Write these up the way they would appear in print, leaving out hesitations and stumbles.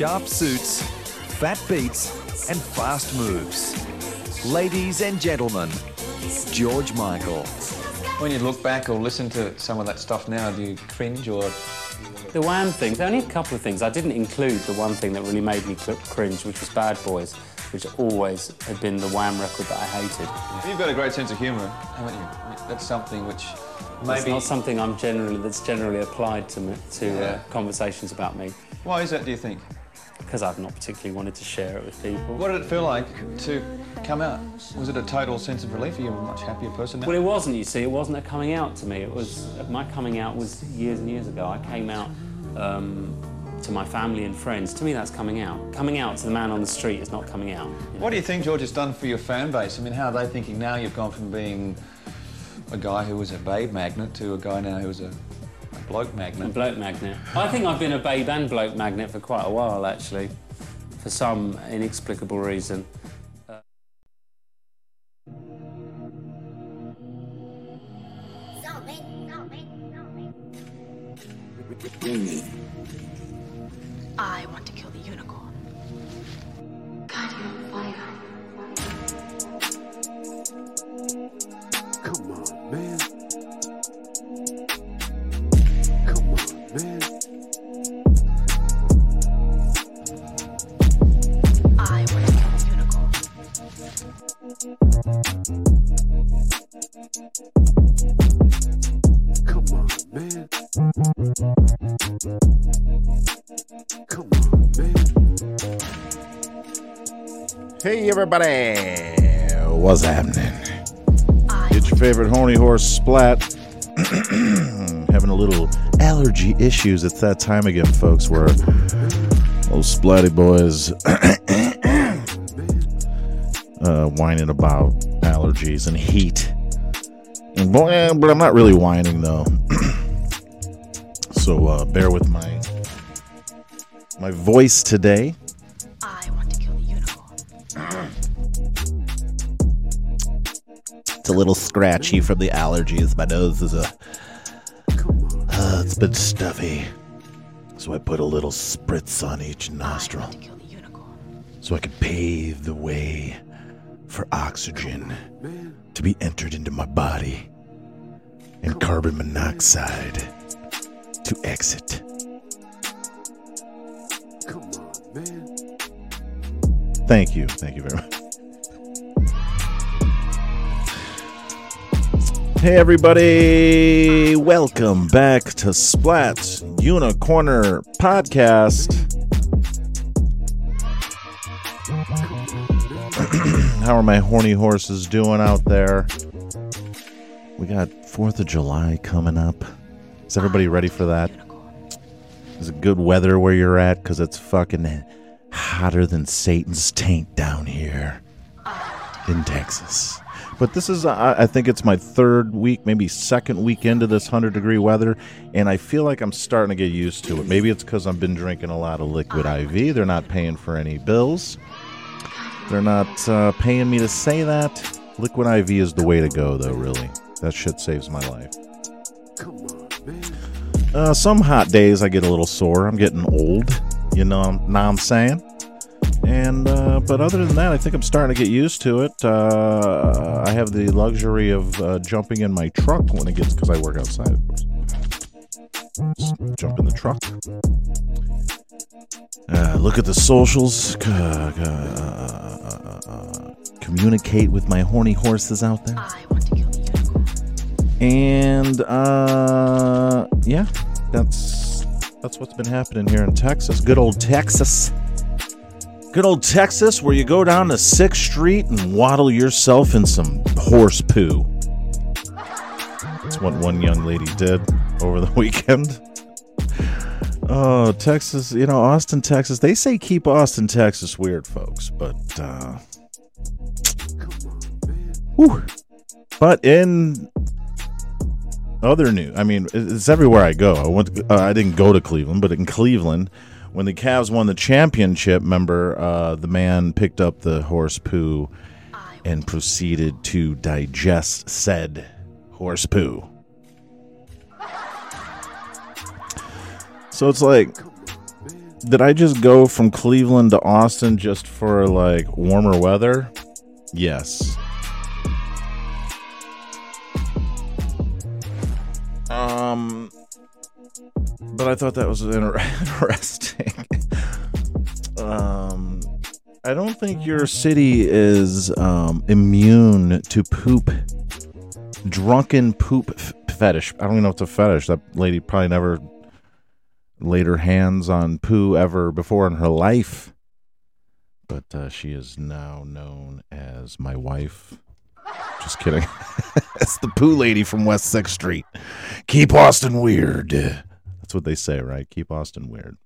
sharp suits, fat beats, and fast moves. Ladies and gentlemen, George Michael. When you look back or listen to some of that stuff now, do you cringe or...? The Wham! Thing, only a couple of things. I didn't include the one thing that really made me cringe, which was Bad Boys, which always had been the Wham! Record that I hated. You've got a great sense of humour, haven't you? That's something which... Maybe... It's not something I'm that's generally applied to conversations about me. Why is that, do you think? Because I've not particularly wanted to share it with people. What did it feel like to come out? Was it a total sense of relief? Are you a much happier person now? Well, it wasn't, you see. It wasn't a coming out to me. It was... My coming out was years and years ago. I came out to my family and friends. To me, that's coming out. Coming out to the man on the street is not coming out. You know? What do you think George has done for your fan base? I mean, how are they thinking now? You've gone from being a guy who was a babe magnet to a guy now who's a bloke magnet. A bloke magnet. I think I've been a babe and bloke magnet for quite a while, actually, for some inexplicable reason. I want to kill the unicorn. God, you're on fire. Come on, man. Come on, man. I want to kill the unicorn. Come on, man. Come on, man. Hey, everybody. What's happening? Your favorite horny horse Splat. Having a little allergy issues. It's that time again, folks, where old Splatty boys whining about allergies and heat. And boy, but I'm not really whining though. So bear with my voice today. A little scratchy from the allergies. My nose is it's been stuffy, so I put a little spritz on each nostril so I could pave the way for oxygen to be entered into my body and carbon monoxide to exit. Come on, man. Thank you very much. Hey everybody, welcome back to Splat's Una Corner Podcast. How are my horny horses doing out there? We got 4th of July coming up. Is everybody ready for that? Is it good weather where you're at? Because it's fucking hotter than Satan's taint down here in Texas. But this is, I think it's my third week, maybe second week into this 100-degree weather, and I feel like I'm starting to get used to it. Maybe it's because I've been drinking a lot of Liquid IV. They're not paying for any bills. They're not paying me to say that. Liquid IV is the way to go, though, really. That shit saves my life. Some hot days I get a little sore. I'm getting old, you know what I'm saying? And but other than that, I think I'm starting to get used to it. I have the luxury of jumping in my truck when it gets, because I work outside, of course. Just jump in the truck. Look at the socials. Communicate with my horny horses out there. And yeah, that's what's been happening here in Texas. Good old Texas. Good old Texas, where you go down to 6th Street and waddle yourself in some horse poo. That's what one young lady did over the weekend. Oh, Texas, you know, Austin, Texas. They say keep Austin, Texas weird, folks, but... whew. But in other news, I mean, it's everywhere I go. I didn't go to Cleveland, but in Cleveland... When the Cavs won the championship, remember, the man picked up the horse poo and proceeded to digest said horse poo. So it's like, Did I just go from Cleveland to Austin just for like warmer weather? Yes. But I thought that was interesting. I don't think your city is immune to poop, drunken poop fetish. I don't even know what's a fetish. That lady probably never laid her hands on poo ever before in her life. But she is now known as my wife. Just kidding. That's the poo lady from West 6th Street. Keep Austin weird. That's what they say, right? Keep Austin weird.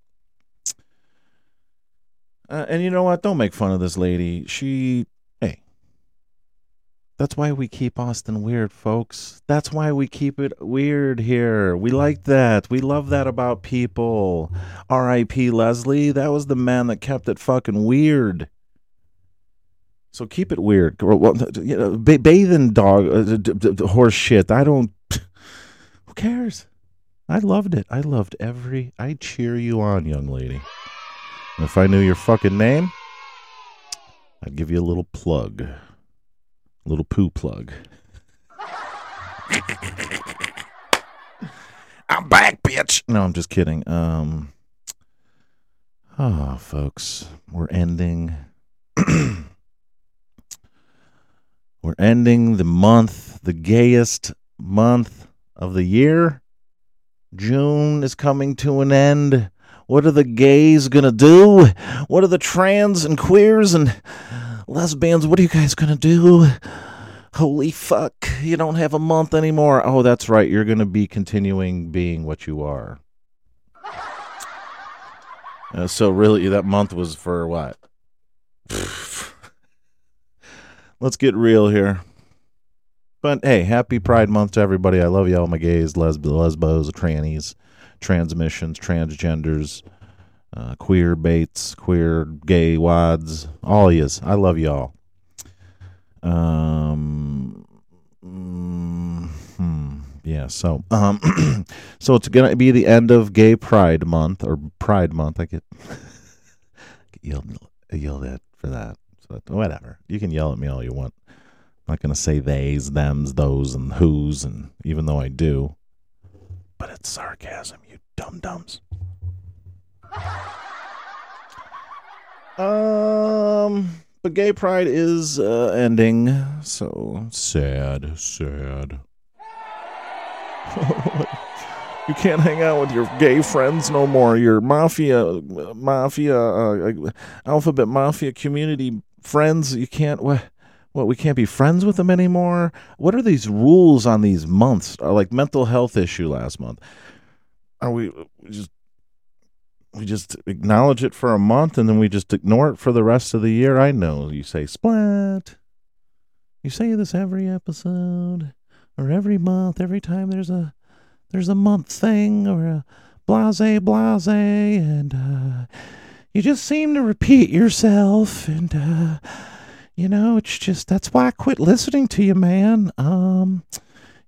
And you know what? Don't make fun of this lady. Hey. That's why we keep Austin weird, folks. That's why we keep it weird here. We like that. We love that about people. R.I.P. Leslie. That was the man that kept it fucking weird. So keep it weird. You know, bathing dog, horse shit. I don't. Who cares? I loved it. I cheer you on, young lady. And if I knew your fucking name, I'd give you a little plug. A little poo plug. I'm back, bitch. No, I'm just kidding. Folks, we're ending. We're ending the month, the gayest month of the year. June is coming to an end. What are the gays going to do? What are the trans and queers and lesbians? What are you guys going to do? Holy fuck, you don't have a month anymore. Oh, that's right. You're going to be continuing being what you are. So really, that month was for what? Let's get real here. But hey, happy Pride Month to everybody. I love you all, my gays, lesbos, trannies, transmissions, transgenders, queer baits, queer gay wads, all yous. I love y'all. Yeah. So, so it's gonna be the end of Gay Pride Month or Pride Month. I get yelled at for that. So whatever. You can yell at me all you want. I'm not going to say theys, thems, those, and whos, and even though I do. But it's sarcasm, you dum-dums. But Gay Pride is ending, so sad. You can't hang out with your gay friends no more. Your alphabet mafia community friends, you can't... What, we can't be friends with them anymore? What are these rules on these months? Like mental health issue last month. Are we just acknowledge it for a month and then we just ignore it for the rest of the year? I know you say splat. You say this every episode or every month, every time there's a month thing or a blase, and you just seem to repeat yourself and you know, it's just, that's why I quit listening to you, man.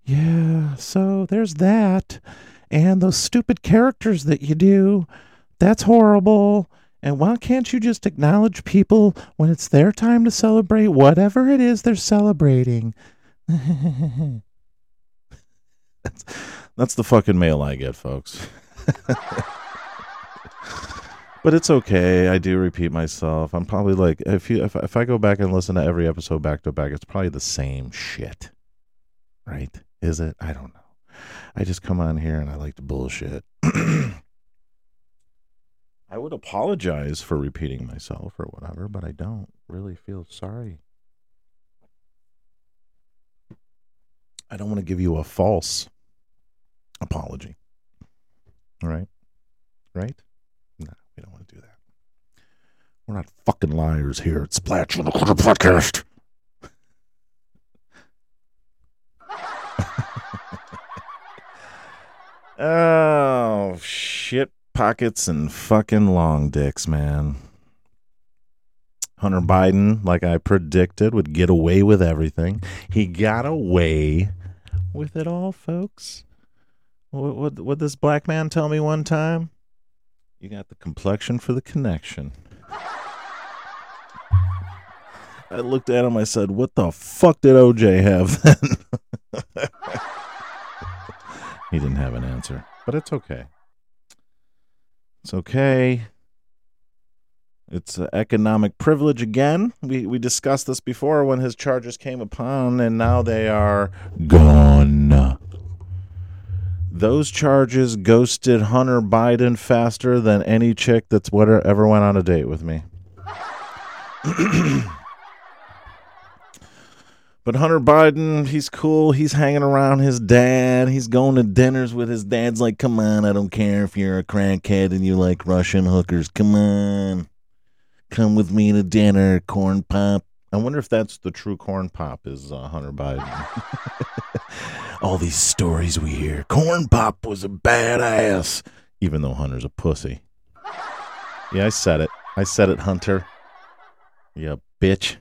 Yeah, so there's that. And those stupid characters that you do, that's horrible. And why can't you just acknowledge people when it's their time to celebrate whatever it is they're celebrating? That's the fucking mail I get, folks. But it's okay. I do repeat myself. I'm probably like, if I go back and listen to every episode back to back, it's probably the same shit, right? Is it? I don't know. I just come on here and I like to bullshit. I would apologize for repeating myself or whatever, but I don't really feel sorry. I don't want to give you a false apology. All right? Right? We don't want to do that. We're not fucking liars here at Splatch on the Clutter Podcast. Oh, shit pockets and fucking long dicks, man. Hunter Biden, like I predicted, would get away with everything. He got away with it all, folks. What did this black man tell me one time? You got the complexion for the connection. I looked at him, I said, what the fuck did OJ have then? He didn't have an answer, but it's okay. It's okay. It's economic privilege again. We discussed this before when his charges came upon, and now they are gone. Those charges ghosted Hunter Biden faster than any chick that's ever went on a date with me. But Hunter Biden, he's cool. He's hanging around his dad. He's going to dinners with his dad's like, come on, I don't care if you're a crackhead and you like Russian hookers. Come on. Come with me to dinner, Corn Pop. I wonder if that's the true Corn Pop is Hunter Biden. All these stories we hear. Corn Pop was a badass. Even though Hunter's a pussy. Yeah, I said it. I said it, Hunter. Yeah, bitch.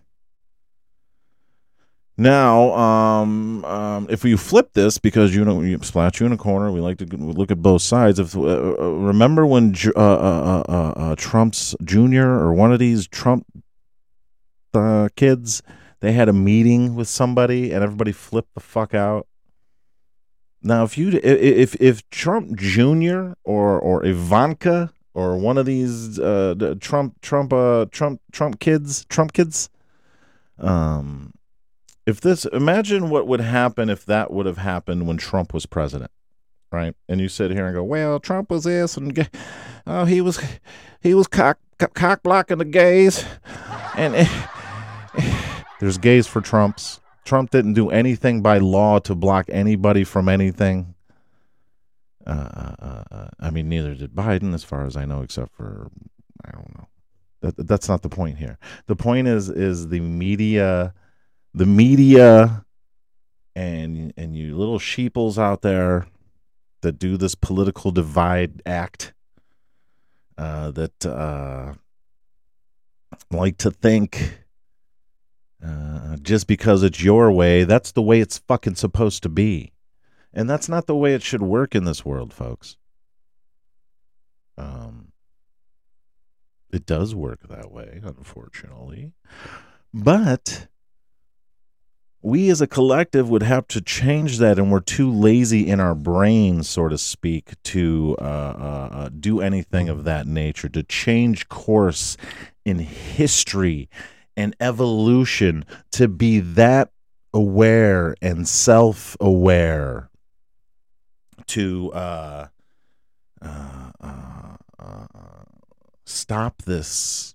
Now, if you flip this, because Splatch Una Corner, we like to look at both sides. If remember when Trump's junior or one of these Trump kids, they had a meeting with somebody and everybody flipped the fuck out. Now, if Trump Jr. or Ivanka or one of these Trump kids. Imagine what would happen if that would have happened when Trump was president, right? And you sit here and go, well, Trump was this, and oh, he was cock blocking the gays, and there's gays for Trumps. Trump didn't do anything by law to block anybody from anything. I mean, neither did Biden, as far as I know, except for I don't know. That's not the point here. The point is the media. The media and you little sheeples out there that do this political divide act that like to think just because it's your way, that's the way it's fucking supposed to be. And that's not the way it should work in this world, folks. It does work that way, unfortunately. But we as a collective would have to change that, and we're too lazy in our brains, so to speak, to do anything of that nature, to change course in history and evolution, to be that aware and self-aware, to stop this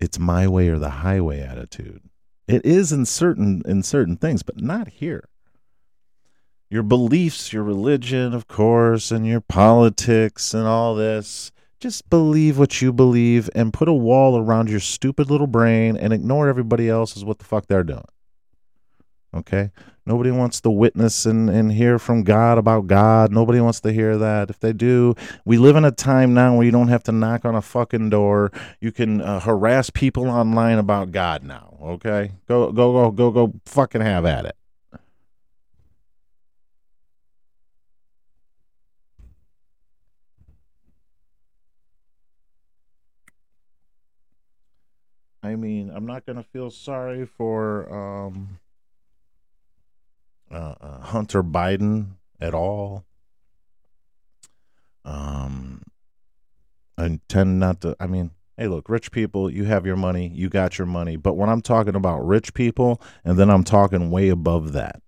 it's my way or the highway attitude. It is in certain things, but not here. Your beliefs, your religion, of course, and your politics and all this. Just believe what you believe and put a wall around your stupid little brain and ignore everybody else is what the fuck they're doing. Okay? Nobody wants to witness and hear from God about God. Nobody wants to hear that. If they do, we live in a time now where you don't have to knock on a fucking door. You can harass people online about God now. Okay? Go fucking have at it. I mean, I'm not going to feel sorry for Hunter Biden at all. I tend not to. I mean, hey, look, rich people, you have your money, you got your money. But when I'm talking about rich people, and then I'm talking way above that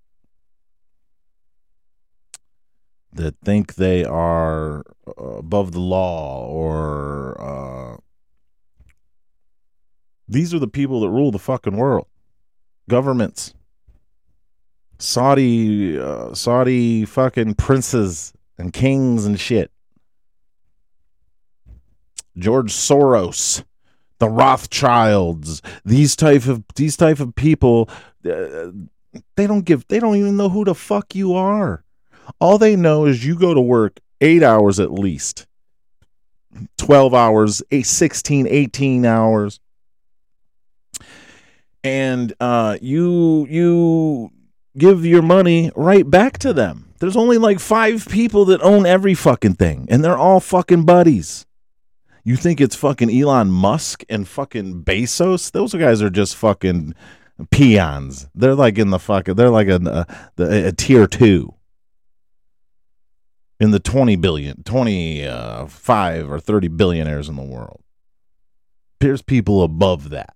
think they are above the law, or these are the people that rule the fucking world, governments. Saudi fucking princes and kings and shit. George Soros, the Rothschilds, these type of people, they don't even know who the fuck you are. All they know is you go to work 8 hours at least, 12 hours, 16, 18 hours. And give your money right back to them. There's only like 5 people that own every fucking thing, and they're all fucking buddies. You think it's fucking Elon Musk and fucking Bezos? Those guys are just fucking peons. They're like in the fucking, they're like a tier 2 in the 25 or 30 billionaires in the world. There's people above that.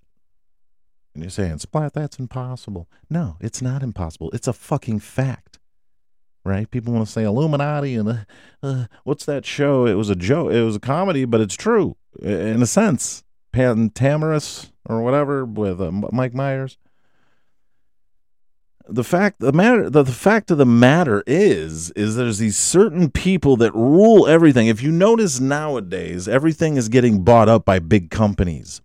And you're saying, Splat, that's impossible. No, it's not impossible. It's a fucking fact, right? People want to say Illuminati and what's that show? It was a joke. It was a comedy, but it's true in a sense. Pan Tamaris or whatever with Mike Myers. The fact of the matter is there's these certain people that rule everything. If you notice nowadays, everything is getting bought up by big companies.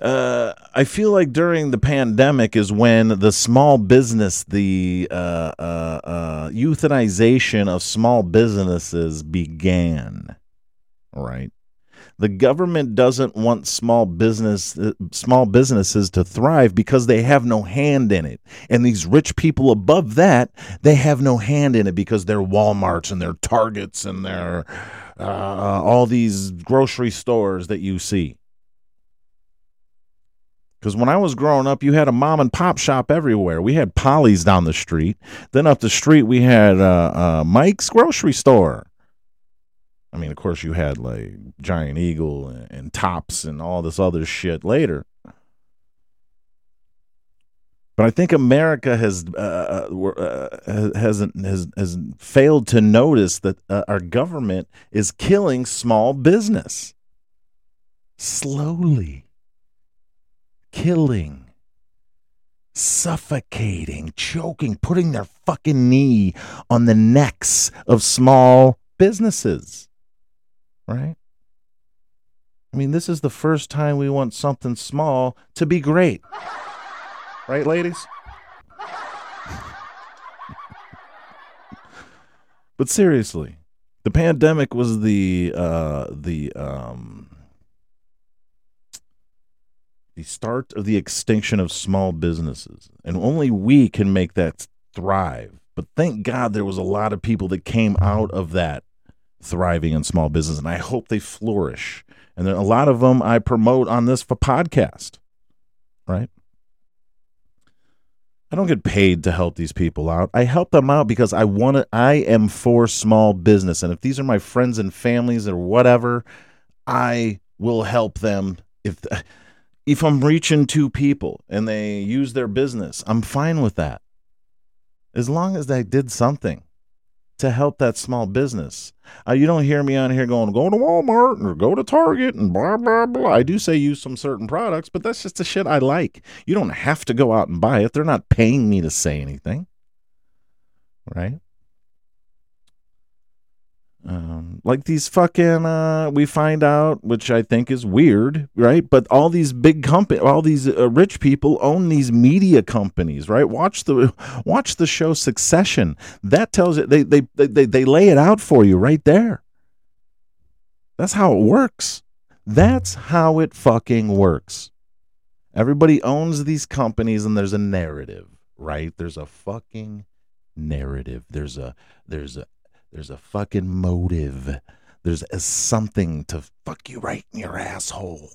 I feel like during the pandemic is when the small business, the euthanization of small businesses began. All right. The government doesn't want small businesses to thrive because they have no hand in it. And these rich people above that, they have no hand in it because they're Walmarts and they're Targets and they're all these grocery stores that you see. Because when I was growing up, you had a mom and pop shop everywhere. We had Polly's down the street. Then up the street, we had Mike's grocery store. I mean, of course, you had like Giant Eagle and Tops and all this other shit later. But I think America has failed to notice that our government is killing small business. Slowly. Killing. Suffocating. Choking. Putting their fucking knee on the necks of small businesses. Right? I mean, this is the first time we want something small to be great. Right, ladies? But seriously, the pandemic was the start of the extinction of small businesses. And only we can make that thrive. But thank God there was a lot of people that came out of that thriving in small business, and I hope they flourish. And there are a lot of them I promote on this for podcast, right? I don't get paid to help these people out. I help them out because I am for small business. And if these are my friends and families or whatever, I will help them. If I'm reaching 2 people and they use their business, I'm fine with that. As long as they did something to help that small business. You don't hear me on here going, go to Walmart or go to Target and blah, blah, blah. I do say use some certain products, but that's just the shit I like. You don't have to go out and buy it. They're not paying me to say anything. Right? Like these fucking, we find out, which I think is weird, right? But all these big companies, all these rich people own these media companies, right? Watch the show Succession. That tells it, they lay it out for you right there. That's how it works. That's how it fucking works. Everybody owns these companies and there's a narrative, right? There's a fucking narrative. There's a fucking motive. There's a something to fuck you right in your asshole.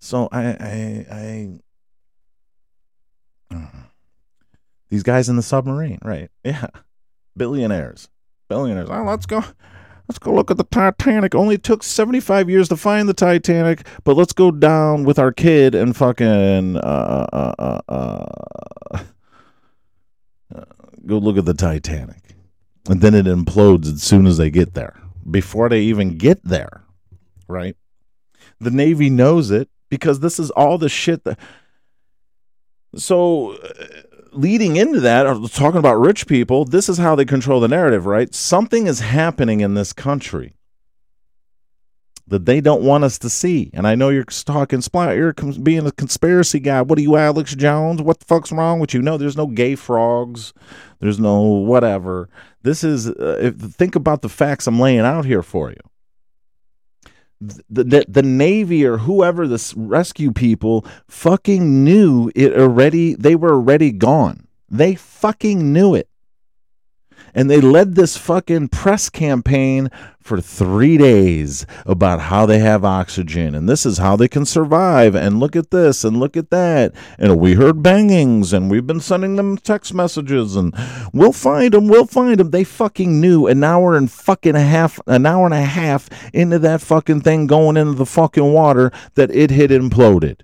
So these guys in the submarine, right? Yeah. Billionaires. Oh, let's go. Let's go look at the Titanic. Only took 75 years to find the Titanic, but let's go down with our kid and fucking go look at the Titanic. And then it implodes as soon as they get there. Before they even get there, right? The Navy knows it because this is all the shit that... So... leading into that, talking about rich people, this is how they control the narrative, right? Something is happening in this country that they don't want us to see. And I know you're talking, Splat, you're being a conspiracy guy. What are you, Alex Jones? What the fuck's wrong with you? No, there's no gay frogs. There's no whatever. This is, think about the facts I'm laying out here for you. the Navy or whoever, the rescue people, fucking knew it already. They were already gone. They fucking knew it. And they led this fucking press campaign for 3 days about how they have oxygen and this is how they can survive and look at this and look at that. And we heard bangings and we've been sending them text messages and we'll find them, we'll find them. They fucking knew an hour and a half into that fucking thing going into the fucking water that it had imploded.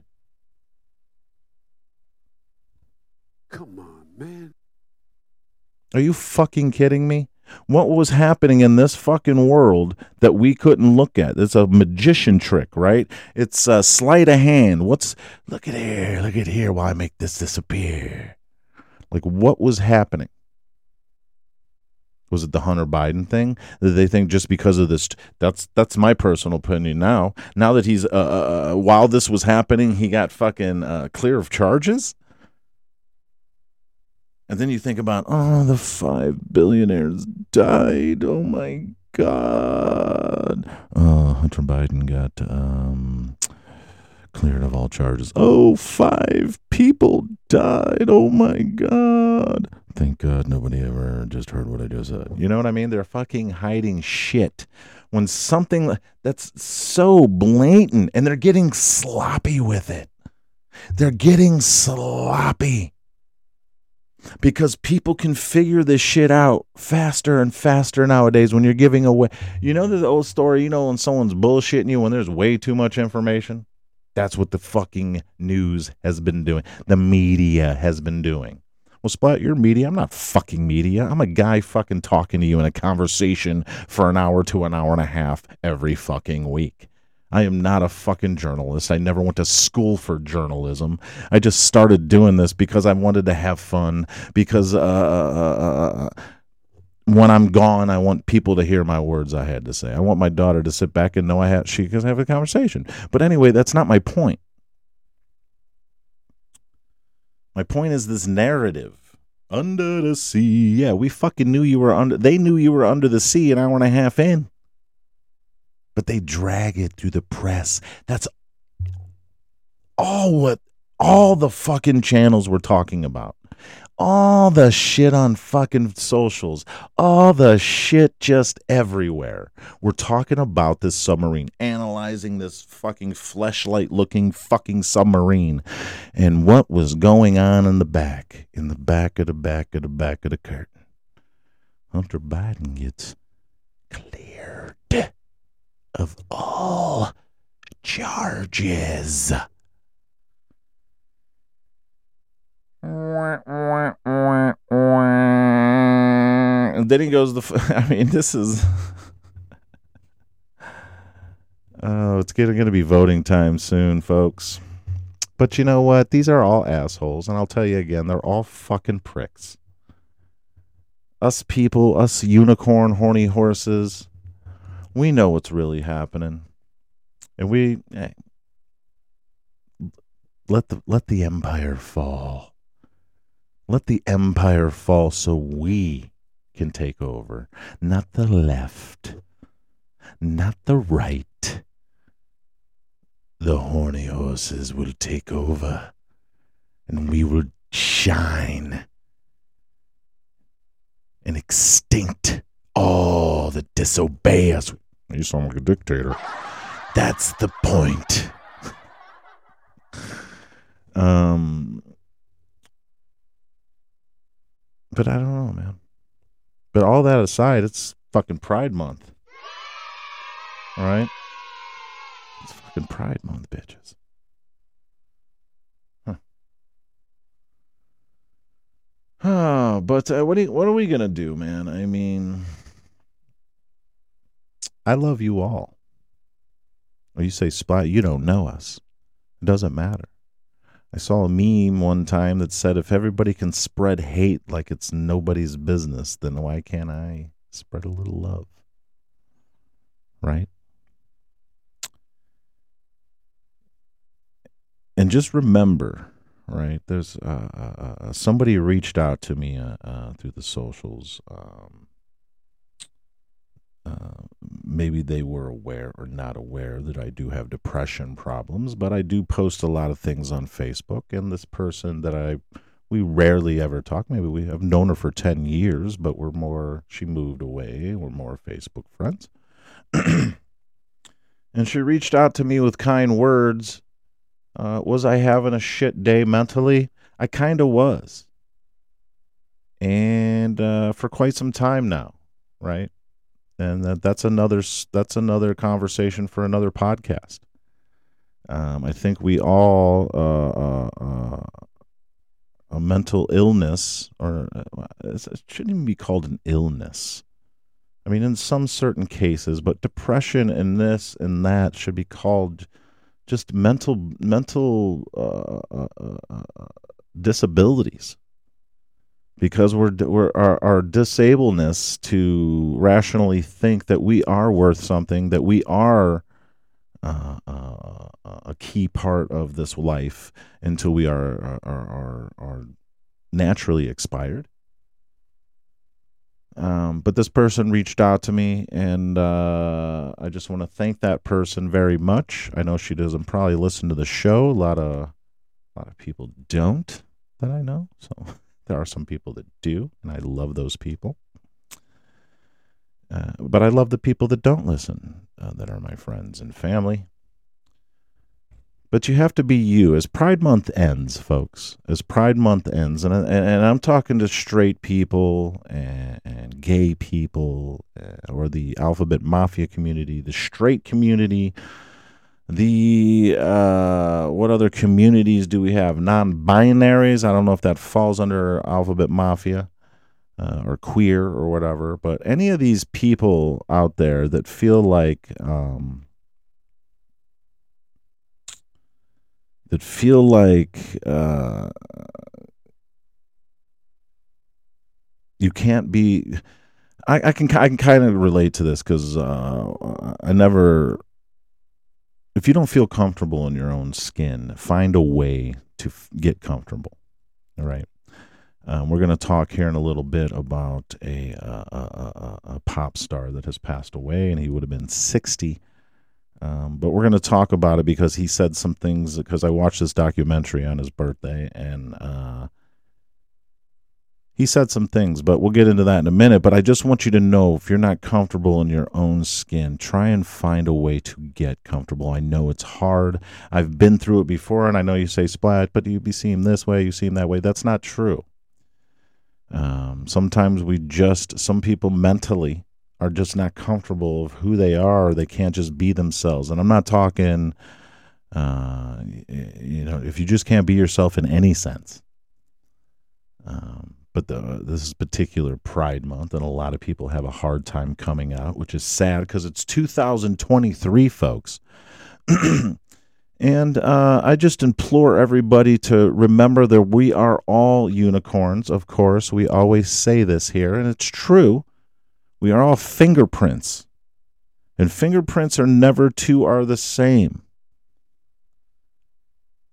Are you fucking kidding me? What was happening in this fucking world that we couldn't look at? It's a magician trick, right? It's a sleight of hand. Look at here, while I make this disappear. Like, what was happening? Was it the Hunter Biden thing? That they think just because of this, that's my personal opinion now. Now that he's, while this was happening, he got fucking clear of charges? And then you think about, oh, the 5 billionaires died. Oh, my God. Oh, Hunter Biden got cleared of all charges. Oh, 5 people died. Oh, my God. Thank God nobody ever just heard what I just said. You know what I mean? They're fucking hiding shit. When something that's so blatant, and they're getting sloppy with it. They're getting sloppy. Because people can figure this shit out faster and faster nowadays when you're giving away. You know the old story, you know, when someone's bullshitting you, when there's way too much information? That's what the fucking news has been doing. The media has been doing. Well, Splat, you're media. I'm not fucking media. I'm a guy fucking talking to you in a conversation for an hour to an hour and a half every fucking week. I am not a fucking journalist. I never went to school for journalism. I just started doing this because I wanted to have fun. Because when I'm gone, I want people to hear my words I had to say. I want my daughter to sit back and know she can have a conversation. But anyway, that's not my point. My point is this narrative. Under the sea. Yeah, we fucking knew you were under. They knew you were under the sea an hour and a half in. But they drag it through the press. That's all the fucking channels we're talking about. All the shit on fucking socials. All the shit just everywhere. We're talking about this submarine, analyzing this fucking fleshlight looking fucking submarine and what was going on in the back of the curtain. Hunter Biden gets cleared of all charges. And then he goes, this is... Oh, it's going to be voting time soon, folks. But you know what? These are all assholes, and I'll tell you again, they're all fucking pricks. Us people, us unicorn horny horses... We know what's really happening, and we let the empire fall. Let the empire fall so we can take over. Not the left, not the right. The horny horses will take over, and we will shine and extinct all that disobey us. You sound like a dictator. That's the point. But I don't know, man. But all that aside, it's fucking Pride Month. All right? It's fucking Pride Month, bitches. Huh. Oh, but what are we going to do, man? I mean... I love you all. Or you say, Splat, you don't know us. It doesn't matter. I saw a meme one time that said, if everybody can spread hate like it's nobody's business, then why can't I spread a little love? Right? And just remember, right, there's somebody reached out to me through the socials, Maybe they were aware or not aware that I do have depression problems, but I do post a lot of things on Facebook. And this person that we rarely ever talk. Maybe we have known her for 10 years, but she moved away. We're more Facebook friends. And she reached out to me with kind words. Was I having a shit day mentally? I kind of was. And for quite some time now, right? And that's another conversation for another podcast. I think we all a mental illness, or it shouldn't even be called an illness. I mean, in some certain cases, but depression and this and that should be called just mental disabilities. Because our disableness to rationally think that we are worth something, that we are a key part of this life until we are naturally expired. But this person reached out to me, and I just want to thank that person very much. I know she doesn't probably listen to the show. A lot of people don't that I know, so. There are some people that do, and I love those people. But I love the people that don't listen, that are my friends and family. But you have to be you. As Pride Month ends, folks, and I'm talking to straight people and gay people, or the alphabet mafia community, the straight community, what other communities do we have? Non-binaries. I don't know if that falls under alphabet mafia, or queer or whatever, but any of these people out there that feel like, you can't be, I can kind of relate to this, because if you don't feel comfortable in your own skin, find a way to get comfortable. All right. We're going to talk here in a little bit about a pop star that has passed away, and he would have been 60. But we're going to talk about it because he said some things, because I watched this documentary on his birthday, and he said some things, but we'll get into that in a minute. But I just want you to know, if you're not comfortable in your own skin, try and find a way to get comfortable. I know it's hard. I've been through it before, and I know you say, Splat, but you seem this way, you seem that way. That's not true. Sometimes some people mentally are just not comfortable of who they are, or they can't just be themselves. And I'm not talking, if you just can't be yourself in any sense. But this is particular Pride Month, and a lot of people have a hard time coming out, which is sad because it's 2023, folks. And I just implore everybody to remember that we are all unicorns, of course. We always say this here, and it's true. We are all fingerprints, and fingerprints are never two are the same.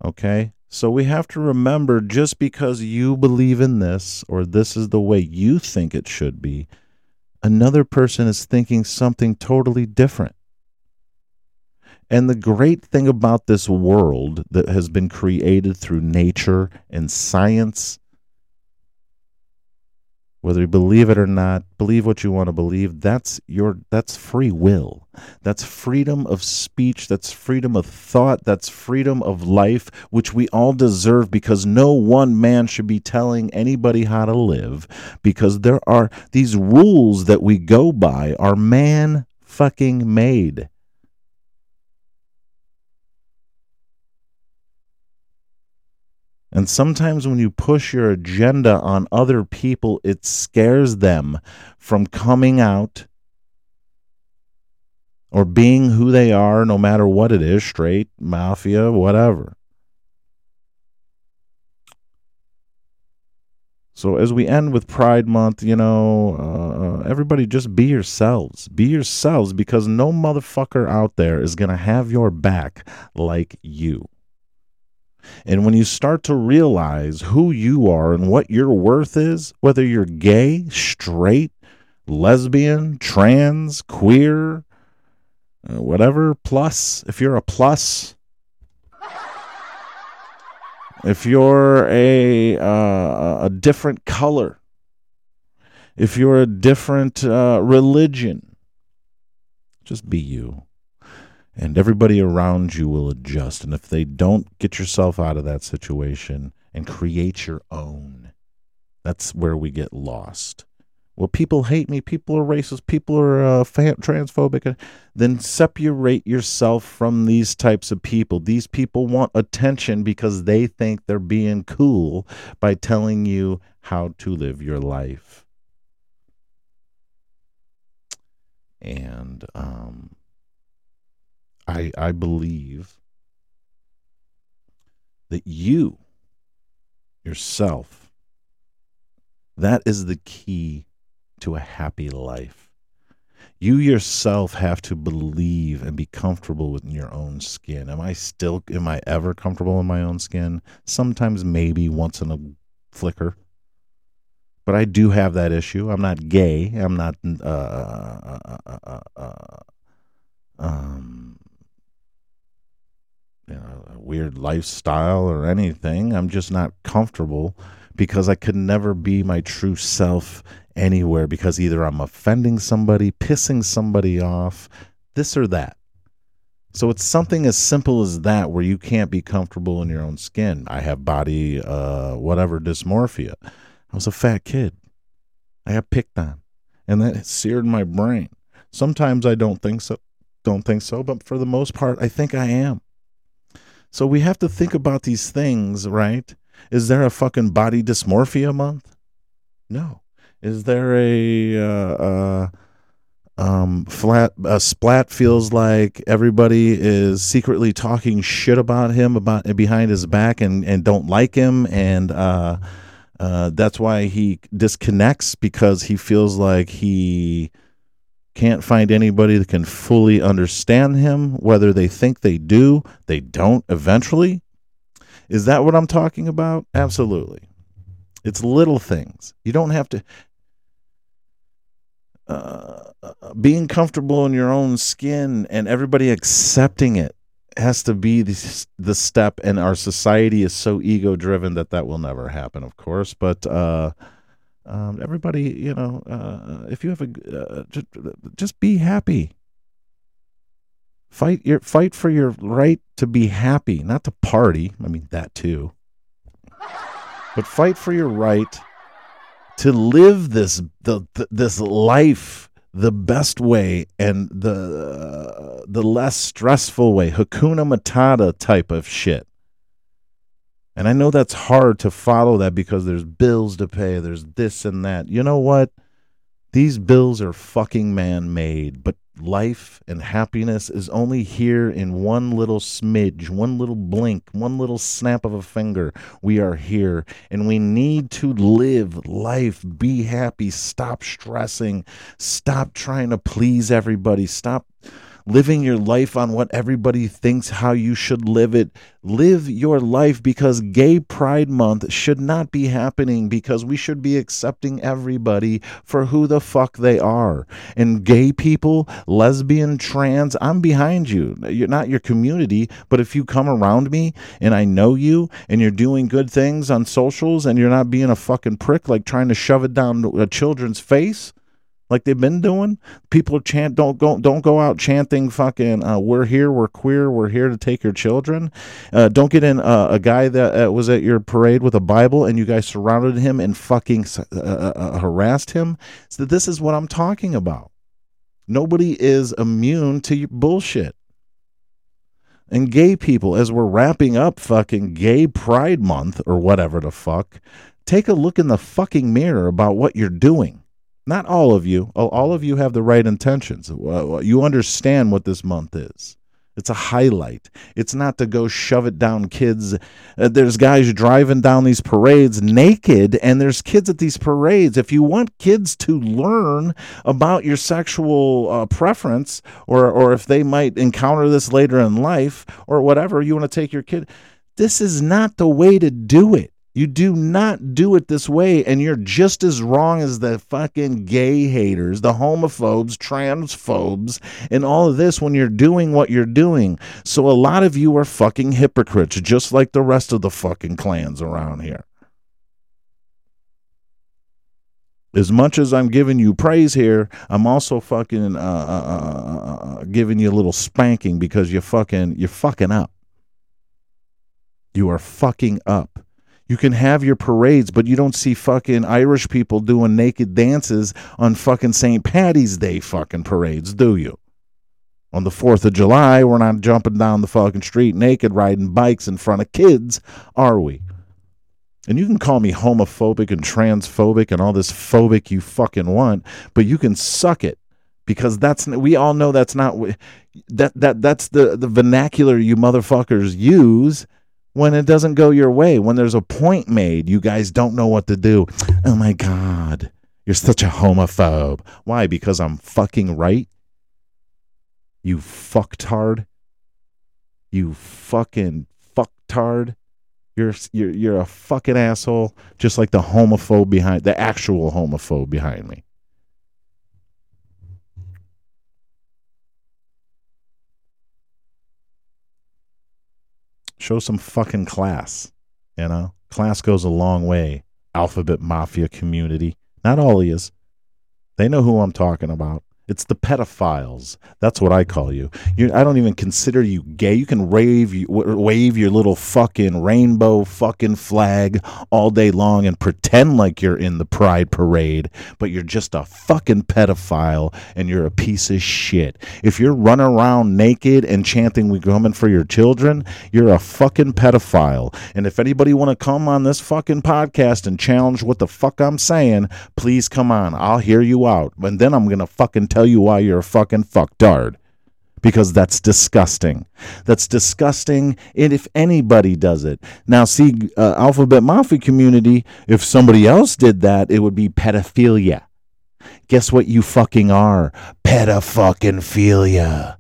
Okay? So we have to remember, just because you believe in this, or this is the way you think it should be, another person is thinking something totally different. And the great thing about this world that has been created through nature and science, whether you believe it or not, believe what you want to believe, that's free will. That's freedom of speech, that's freedom of thought, that's freedom of life, which we all deserve, because no one man should be telling anybody how to live, because there are these rules that we go by are man fucking made. And sometimes when you push your agenda on other people, it scares them from coming out or being who they are, no matter what it is, straight, mafia, whatever. So as we end with Pride Month, everybody just be yourselves. Be yourselves, because no motherfucker out there is going to have your back like you. And when you start to realize who you are and what your worth is, whether you're gay, straight, lesbian, trans, queer, whatever, plus. If you're a plus, if you're a different color, if you're a different religion, just be you. And everybody around you will adjust. And if they don't, get yourself out of that situation and create your own. That's where we get lost. Well, people hate me. People are racist. People are transphobic. Then separate yourself from these types of people. These people want attention because they think they're being cool by telling you how to live your life. And I believe that you, yourself, that is the key to a happy life. You yourself have to believe and be comfortable within your own skin. Am I ever comfortable in my own skin? Sometimes, maybe once in a flicker. But I do have that issue. I'm not gay. I'm not a weird lifestyle or anything. I'm just not comfortable because I could never be my true self anywhere because either I'm offending somebody, pissing somebody off, this or that. So it's something as simple as that where you can't be comfortable in your own skin. I have body, whatever, dysmorphia. I was a fat kid. I got picked on, and that seared my brain. Sometimes I don't think so, but for the most part, I think I am. So we have to think about these things, right? Is there a fucking body dysmorphia month? No. Is there a Splat feels like everybody is secretly talking shit about him about behind his back and don't like him and that's why he disconnects because he feels like he can't find anybody that can fully understand him, whether they think they do, they don't eventually. Is that what I'm talking about? Absolutely. It's little things. You don't have to. Being comfortable in your own skin and everybody accepting it has to be the step, and our society is so ego-driven that will never happen, of course. But everybody, if you have just be happy. Fight for your right to be happy, not to party. I mean, that too. But fight for your right to live this life the best way and the less stressful way. Hakuna Matata type of shit. And I know that's hard to follow that because there's bills to pay. There's this and that. You know what? These bills are fucking man-made, but life and happiness is only here in one little smidge, one little blink, one little snap of a finger. We are here, and we need to live life, be happy, stop stressing, stop trying to please everybody, stop living your life on what everybody thinks how you should live it. Live your life because Gay Pride Month should not be happening because we should be accepting everybody for who the fuck they are. And gay people, lesbian, trans, I'm behind you. You're not your community, but if you come around me and I know you and you're doing good things on socials and you're not being a fucking prick like trying to shove it down a children's face, like they've been doing, people chant. Don't go out chanting fucking. We're here. We're queer. We're here to take your children. Don't get in a guy that was at your parade with a Bible, and you guys surrounded him and fucking harassed him. So this is what I'm talking about. Nobody is immune to your bullshit. And gay people, as we're wrapping up fucking Gay Pride Month or whatever the fuck, take a look in the fucking mirror about what you're doing. Not all of you. All of you have the right intentions. You understand what this month is. It's a highlight. It's not to go shove it down kids. There's guys driving down these parades naked, and there's kids at these parades. If you want kids to learn about your sexual preference or if they might encounter this later in life or whatever, you want to take your kid. This is not the way to do it. You do not do it this way, and you're just as wrong as the fucking gay haters, the homophobes, transphobes, and all of this when you're doing what you're doing. So a lot of you are fucking hypocrites, just like the rest of the fucking clans around here. As much as I'm giving you praise here, I'm also fucking giving you a little spanking because you're fucking up. You are fucking up. You can have your parades, but you don't see fucking Irish people doing naked dances on fucking St. Patty's Day fucking parades, do you? On the 4th of July, we're not jumping down the fucking street naked riding bikes in front of kids, are we? And you can call me homophobic and transphobic and all this phobic you fucking want, but you can suck it. Because that's the vernacular you motherfuckers use. When it doesn't go your way, when there's a point made, you guys don't know what to do. Oh, my God. You're such a homophobe. Why? Because I'm fucking right? You fucktard. You fucking fucktard. You're a fucking asshole, just like the actual homophobe behind me. Show some fucking class, you know? Class goes a long way. Alphabet Mafia community. Not all is. They know who I'm talking about. It's the pedophiles. That's what I call you. I don't even consider you gay. You can wave your little fucking rainbow fucking flag all day long and pretend like you're in the pride parade, but you're just a fucking pedophile and you're a piece of shit. If you're running around naked and chanting "We're coming for your children," you're a fucking pedophile. And if anybody want to come on this fucking podcast and challenge what the fuck I'm saying, please come on. I'll hear you out. And then I'm going to fucking tell you why you're a fucking fucktard, because that's disgusting. That's disgusting. And if anybody does it now, see, Alphabet Mafia community, if somebody else did that, it would be pedophilia. Guess what you fucking are? Pedophilia.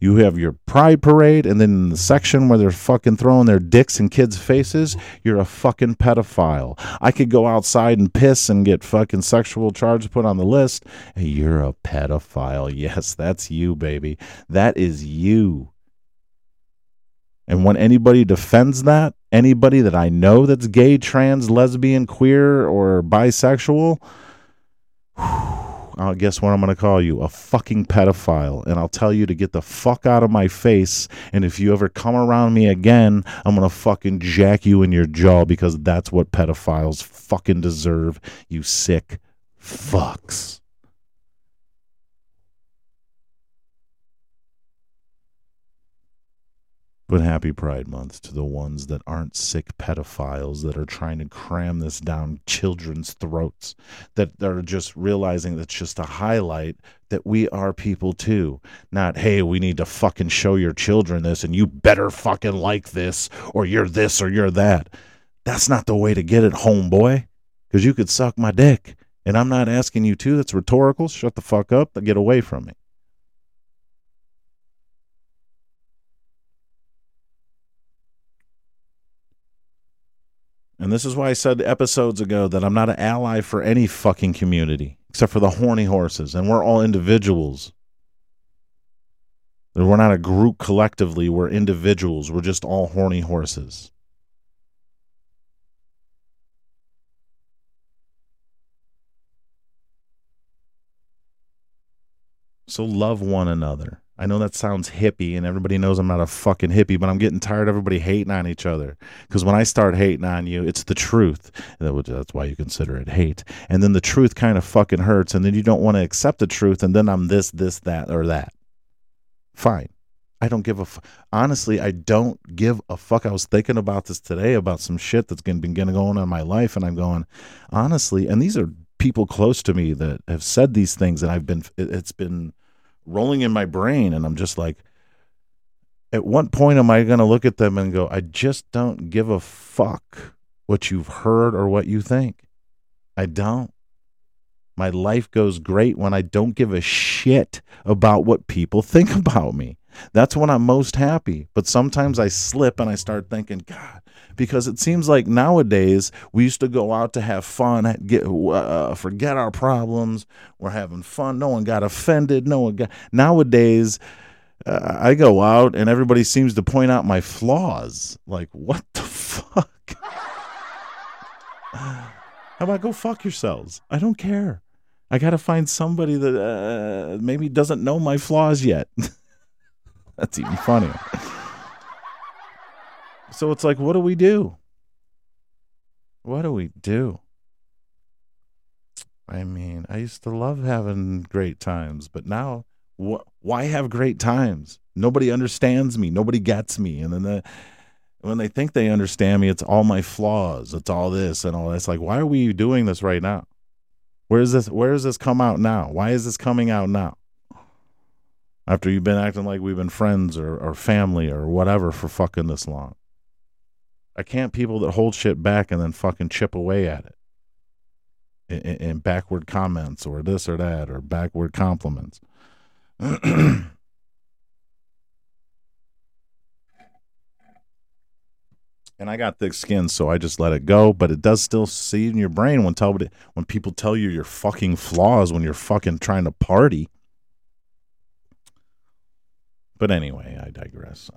You have your pride parade, and then in the section where they're fucking throwing their dicks in kids' faces, you're a fucking pedophile. I could go outside and piss and get fucking sexual charges put on the list. Hey, you're a pedophile. Yes, that's you, baby. That is you. And when anybody defends that, anybody that I know that's gay, trans, lesbian, queer, or bisexual, I'll guess what I'm going to call you? A fucking pedophile. And I'll tell you to get the fuck out of my face. And if you ever come around me again, I'm going to fucking jack you in your jaw, because that's what pedophiles fucking deserve. You sick fucks. But happy Pride Month to the ones that aren't sick pedophiles that are trying to cram this down children's throats, that are just realizing that's just a highlight, that we are people too. Not, hey, we need to fucking show your children this and you better fucking like this or you're this or you're that. That's not the way to get it, homeboy, because you could suck my dick. And I'm not asking you to. That's rhetorical. Shut the fuck up and get away from me. And this is why I said episodes ago that I'm not an ally for any fucking community, except for the horny horses. And we're all individuals. We're not a group collectively. We're individuals. We're just all horny horses. So love one another. I know that sounds hippie, and everybody knows I'm not a fucking hippie, but I'm getting tired of everybody hating on each other. Because when I start hating on you, it's the truth. That's why you consider it hate. And then the truth kind of fucking hurts, and then you don't want to accept the truth, and then I'm this, that, or that. Fine. I don't give a fuck. Honestly, I don't give a fuck. I was thinking about this today, about some shit that's been going on in my life, and I'm going, honestly, and these are people close to me that have said these things, and it's been rolling in my brain, and I'm just like, at what point am I going to look at them and go, I just don't give a fuck what you've heard or what you think. I don't. My life goes great when I don't give a shit about what people think about me. That's when I'm most happy. But sometimes I slip and I start thinking, God, because it seems like nowadays we used to go out to have fun, forget our problems. We're having fun. No one got offended. Nowadays, I go out and everybody seems to point out my flaws. Like, what the fuck? How about go fuck yourselves? I don't care. I got to find somebody that maybe doesn't know my flaws yet. That's even funnier. So it's like, what do we do? What do we do? I mean, I used to love having great times, but now why have great times? Nobody understands me. Nobody gets me. And then when they think they understand me, it's all my flaws. It's all this and all that. It's like, why are we doing this right now? Where does this come out now? Why is this coming out now? After you've been acting like we've been friends or family or whatever for fucking this long. I can't people that hold shit back and then fucking chip away at it. In backward comments or this or that or backward compliments. And I got thick skin, so I just let it go. But it does still seed in your brain when people tell you your fucking flaws when you're fucking trying to party. But anyway, I digress.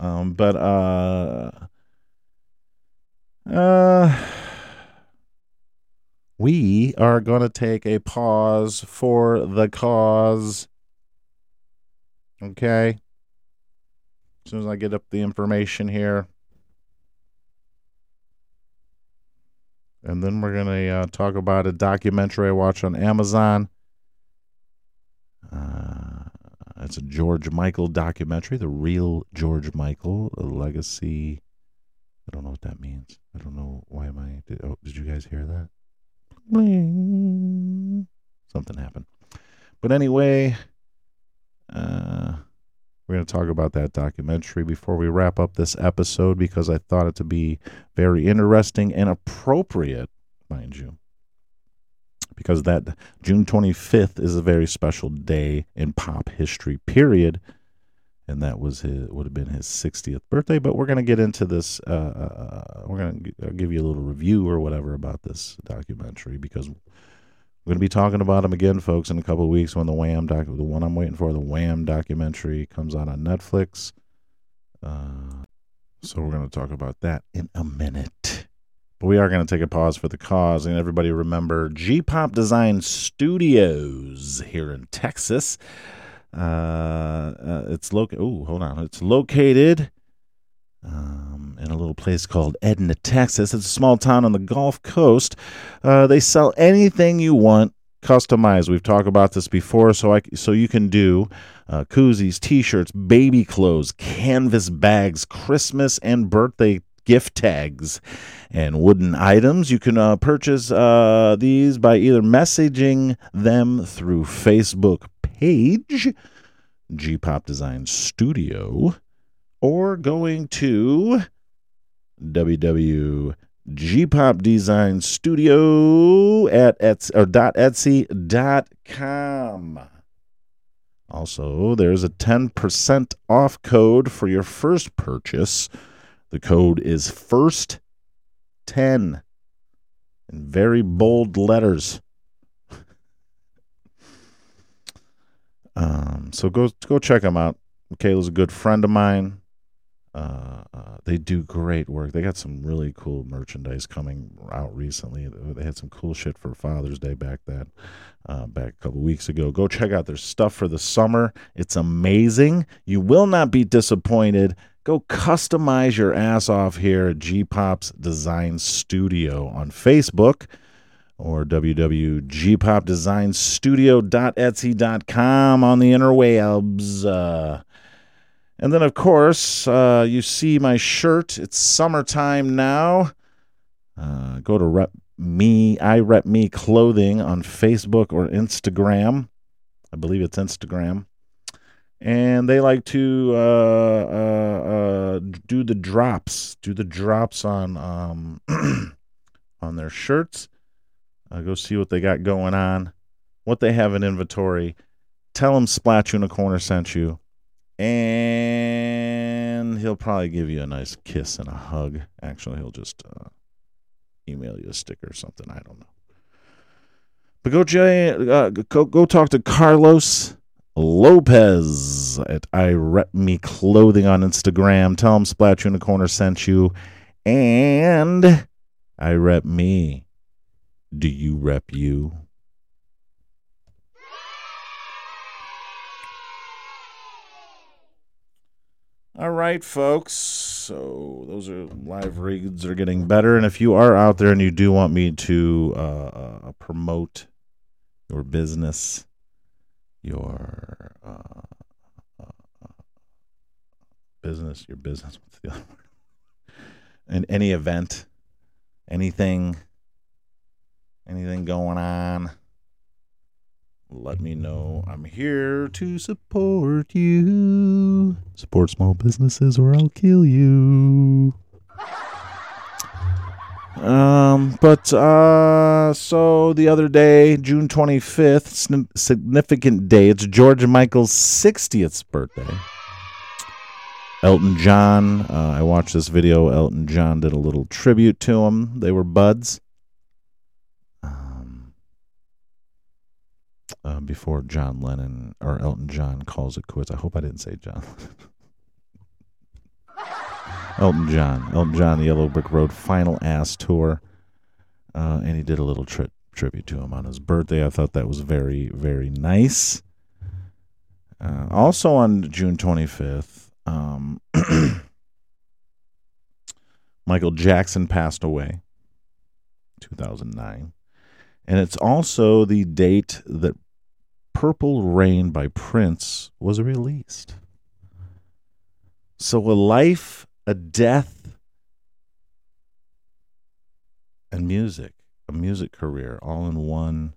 We are going to take a pause for the cause. Okay. As soon as I get up the information here. And then we're going to talk about a documentary I watch on Amazon. It's a George Michael documentary, The Real George Michael, a legacy. I don't know what that means. I don't know why am I... Did you guys hear that? Bling. Something happened. But anyway, we're going to talk about that documentary before we wrap up this episode because I thought it to be very interesting and appropriate, mind you, because that June 25th is a very special day in pop history, period, and that was would have been his 60th birthday. But we're going to get into this. We're going to give you a little review or whatever about this documentary because we're going to be talking about them again, folks, in a couple of weeks when the Wham! Documentary comes out on Netflix. So we're going to talk about that in a minute. But we are going to take a pause for the cause. And everybody remember G-Pop Design Studios here in Texas. It's located in a little place called Edna, Texas. It's a small town on the Gulf Coast. They sell anything you want, customized. We've talked about this before, so you can do koozies, T-shirts, baby clothes, canvas bags, Christmas and birthday gift tags, and wooden items. You can purchase these by either messaging them through Facebook page, G-Pop Design Studio, or going to www.gpopdesignstudio.etsy.com. Also, there's a 10% off code for your first purchase. The code is FIRST10 in very bold letters. So go check them out. Michaela's a good friend of mine. They do great work. They got some really cool merchandise coming out recently. They had some cool shit for Father's Day back a couple weeks ago. Go check out their stuff for the summer. It's amazing. You will not be disappointed. Go customize your ass off here at G-Pop's Design Studio on Facebook or www.gpopdesignstudio.etsy.com on the interwebs. And then, of course, you see my shirt. It's summertime now. Go to Rep Me Clothing on Facebook or Instagram. I believe it's Instagram. And they like to do the drops on on their shirts. Go see what they got going on, what they have in inventory. Tell them Splat's Una Corner sent you. And he'll probably give you a nice kiss and a hug. Actually, he'll just email you a sticker or something. I don't know. But go talk to Carlos Lopez at I Rep Me Clothing on Instagram. Tell him Splatch Una Corner sent you. And I rep me. Do you rep you? All right, folks. So those are live reads are getting better. And if you are out there and you do want me to promote your business, your business, what's the other word? And any event, anything going on, let me know. I'm here to support you. Support small businesses or I'll kill you. So the other day, June 25th, significant day. It's George Michael's 60th birthday. Elton John. I watched this video. Elton John did a little tribute to him. They were buds. Before John Lennon or Elton John calls it quits. I hope I didn't say John Lennon. Elton John, the Yellow Brick Road final ass tour. And he did a little tribute to him on his birthday. I thought that was very, very nice. Also on June 25th, Michael Jackson passed away, 2009. And it's also the date that Purple Rain by Prince was released. So a life, a death, and music, a music career, all in one.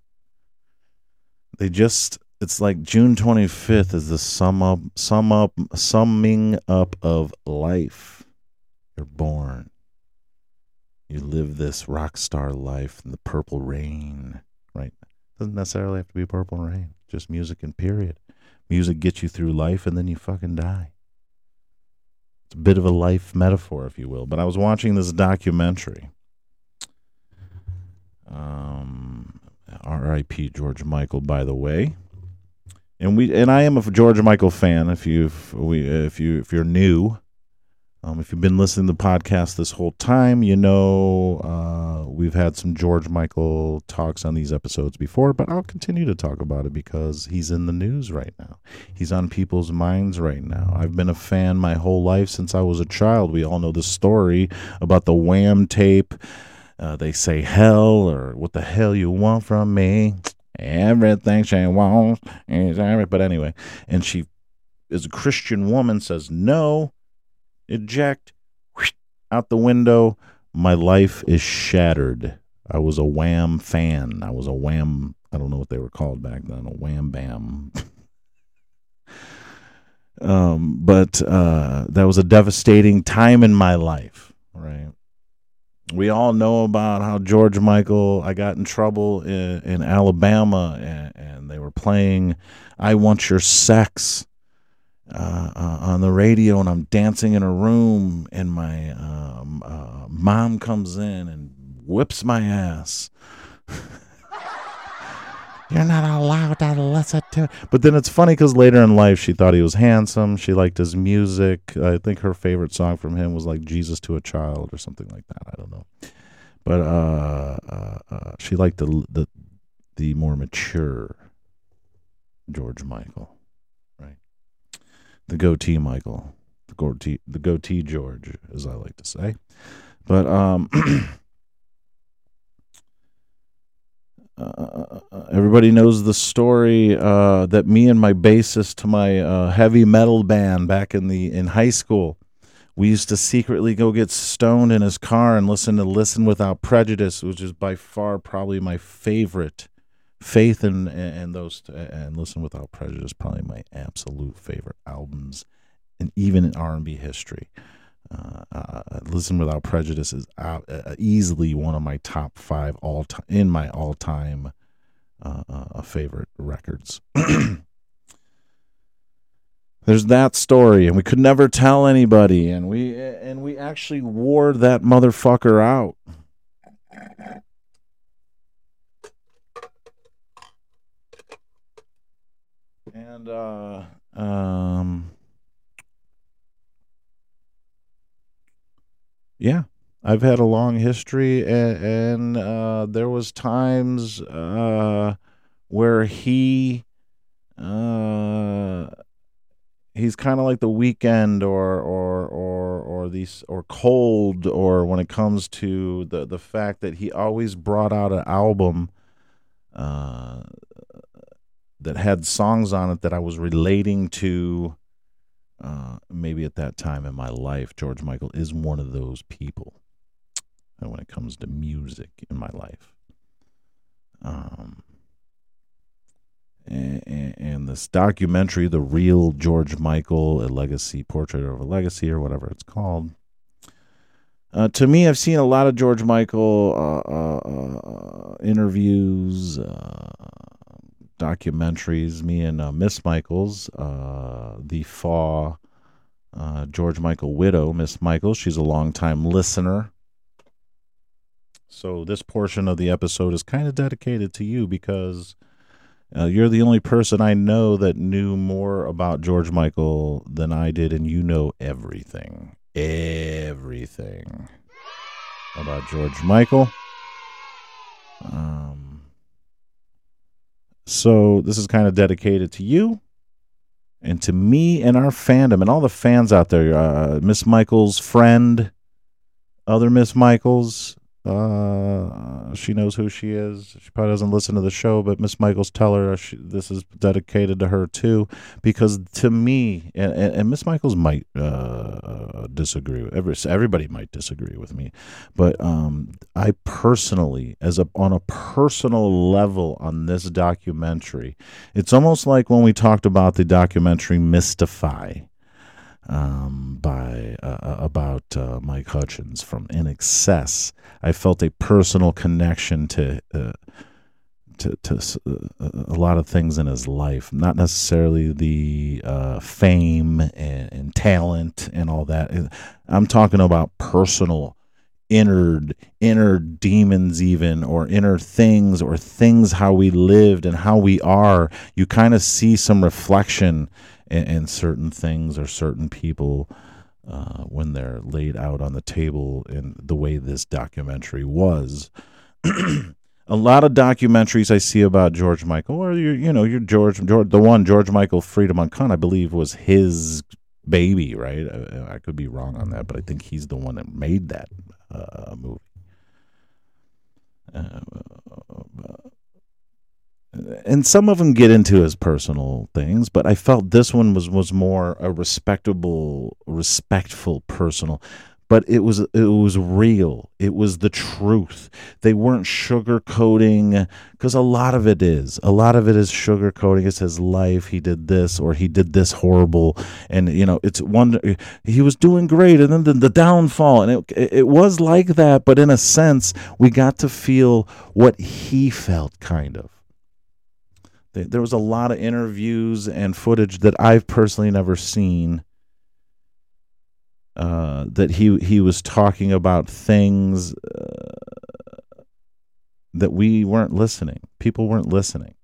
It's like June 25th is the summing up of life. You're born. You live this rock star life in the Purple Rain, right? Doesn't necessarily have to be Purple Rain, just music and period. Music gets you through life and then you fucking die. It's a bit of a life metaphor, if you will. But I was watching this documentary. R.I.P. George Michael, by the way. And I am a George Michael fan. If you're new, if you've been listening to the podcast this whole time, you know we've had some George Michael talks on these episodes before, but I'll continue to talk about it because he's in the news right now. He's on people's minds right now. I've been a fan my whole life since I was a child. We all know the story about the Wham! tape. They say hell or what the hell you want from me. Everything she wants is everything. But anyway, and she is a Christian woman, says no. Eject, whoosh, out the window. My life is shattered. I was a Wham! Fan. I was a Wham! I don't know what they were called back then. A Wham! Bam. But that was a devastating time in my life, right? We all know about how George Michael, I got in trouble in Alabama, and they were playing I Want Your Sex on the radio, and I'm dancing in a room, and my mom comes in and whips my ass. You're not allowed to listen to. But then it's funny because later in life she thought he was handsome. She liked his music. I think her favorite song from him was like Jesus to a Child or something like that. I don't know. But she liked the more mature George Michael. The goatee Michael, the goatee George, as I like to say. But everybody knows the story that me and my bassist to my heavy metal band back in high school, we used to secretly go get stoned in his car and listen to Listen Without Prejudice, which is by far probably my favorite. Faith and Listen Without Prejudice, probably my absolute favorite albums, and even in R&B history. Listen Without Prejudice is easily one of my top five all-time favorite records. There's that story, and we could never tell anybody, and we actually wore that motherfucker out. And yeah, I've had a long history, and there was times where he's kind of like The Weeknd or Cold, or when it comes to the fact that he always brought out an album that had songs on it that I was relating to maybe at that time in my life. George Michael is one of those people. And when it comes to music in my life. And this documentary, The Real George Michael, A Legacy, Portrait of a Legacy, or whatever it's called. To me, I've seen a lot of George Michael interviews, documentaries. Me and Miss Michaels, the FAW, George Michael widow, Miss Michaels. She's a longtime listener. So this portion of the episode is kind of dedicated to you because... you're the only person I know that knew more about George Michael than I did, and you know everything. Everything about George Michael. So this is kind of dedicated to you and to me and our fandom and all the fans out there. Miss Michael's friend, other Miss Michaels. She knows who she is. She probably doesn't listen to the show, but Miss Michaels, tell her this is dedicated to her too, because to me, and Miss Michaels might disagree with everybody might disagree with me, but I personally, on a personal level, on this documentary, it's almost like when we talked about the documentary Mystify. About Mike Hutchins from INXS. I felt a personal connection to a lot of things in his life, not necessarily the fame and talent and all that. I'm talking about personal inner demons, even, or inner things, or things how we lived and how we are. You kind of see some reflection in certain things or certain people when they're laid out on the table in the way this documentary was. A lot of documentaries I see about George Michael, or your George, the one George Michael Freedom on Con, I believe, was his baby, right? I could be wrong on that, but I think he's the one that made that movie. And some of them get into his personal things, but I felt this one was more a respectful personal. But it was real. It was the truth. They weren't sugarcoating, because a lot of it is sugarcoating. It's his life. He did this, or he did this horrible, and it's one. He was doing great, and then the downfall, and it was like that. But in a sense, we got to feel what he felt, kind of. There was a lot of interviews and footage that I've personally never seen. That he was talking about things that we weren't listening. People weren't listening.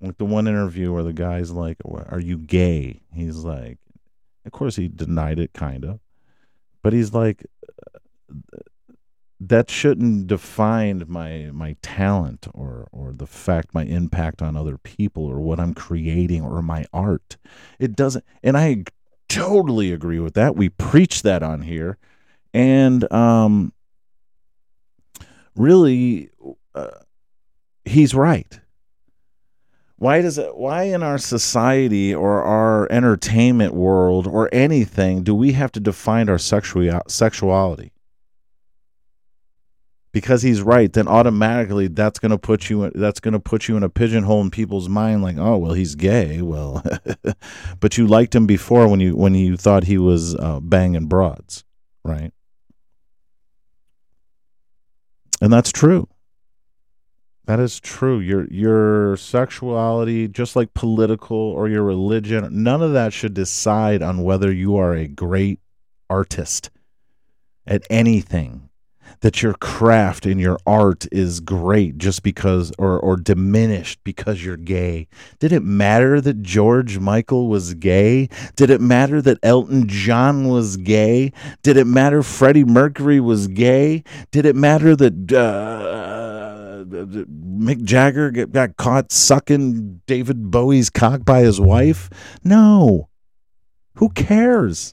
Like the one interview where the guy's like, "Are you gay?" He's like, of course he denied it, kind of, but he's like, that shouldn't define my talent or the fact, my impact on other people, or what I'm creating, or my art. It doesn't, and I totally agree with that. We preach that on here, and really, he's right. Why in our society or our entertainment world or anything do we have to define our sexuality? Because he's right, then automatically that's going to put you in a pigeonhole in people's mind, like, oh, well, he's gay. Well, but you liked him before when you thought he was banging broads, right? And that's true. That is true. Your sexuality, just like political or your religion, none of that should decide on whether you are a great artist at anything. That your craft and your art is great just because, or diminished because you're gay. Did it matter that George Michael was gay? Did it matter that Elton John was gay? Did it matter Freddie Mercury was gay? Did it matter that Mick Jagger got caught sucking David Bowie's cock by his wife? No. Who cares?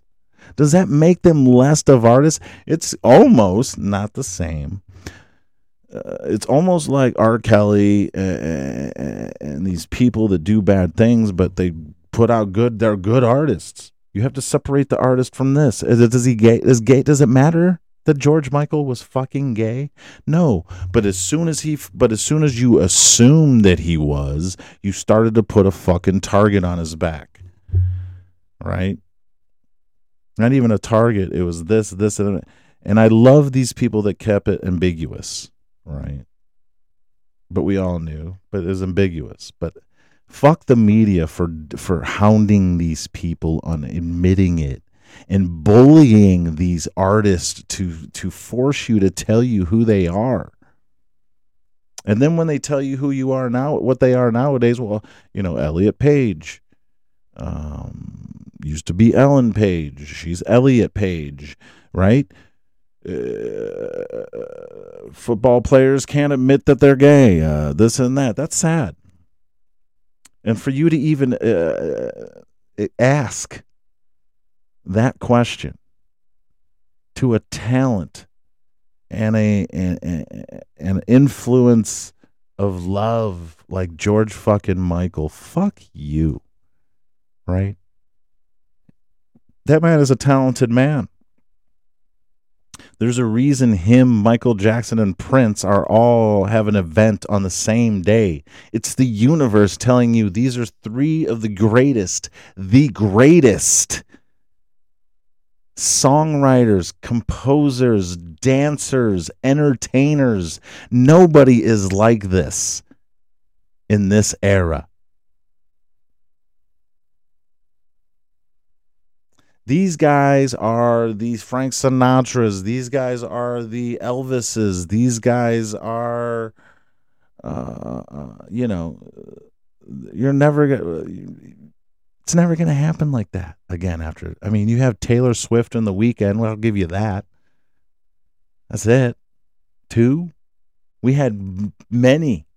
Does that make them less of artists? It's almost not the same. It's almost like R. Kelly and these people that do bad things, but they put out good. They're good artists. You have to separate the artist from this. Is he gay? Is gay? Does it matter that George Michael was fucking gay? No. But as soon as you assumed that he was, you started to put a fucking target on his back, right? Not even a target. It was this, and I love these people that kept it ambiguous, right? But we all knew, but it was ambiguous. But fuck the media for hounding these people on admitting it and bullying these artists to force you to tell you who they are. And then when they tell you who you are now, what they are nowadays, well, you know, Elliot Page, used to be Ellen Page. She's Elliot Page, right? Football players can't admit that they're gay. This and that. That's sad. And for you to even ask that question to a talent and an influence of love like George fucking Michael, fuck you, right? That man is a talented man. There's a reason him, Michael Jackson, and Prince are all have an event on the same day. It's the universe telling you these are three of the greatest songwriters, composers, dancers, entertainers. Nobody is like this in this era. These guys are these Frank Sinatras. These guys are the Elvises. These guys are, it's never going to happen like that again after. I mean, you have Taylor Swift on the weekend. Well, I'll give you that. That's it. Two. We had many.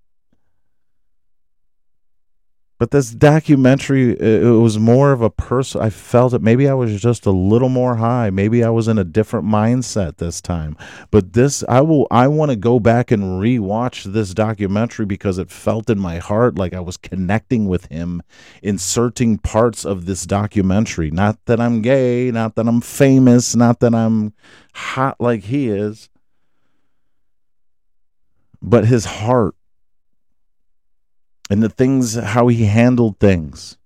But this documentary, it was more of a person. I felt it. Maybe I was just a little more high. Maybe I was in a different mindset this time. But this, I want to go back and rewatch this documentary because it felt in my heart like I was connecting with him, inserting parts of this documentary. Not that I'm gay, not that I'm famous, not that I'm hot like he is, but his heart. And the things, how he handled things.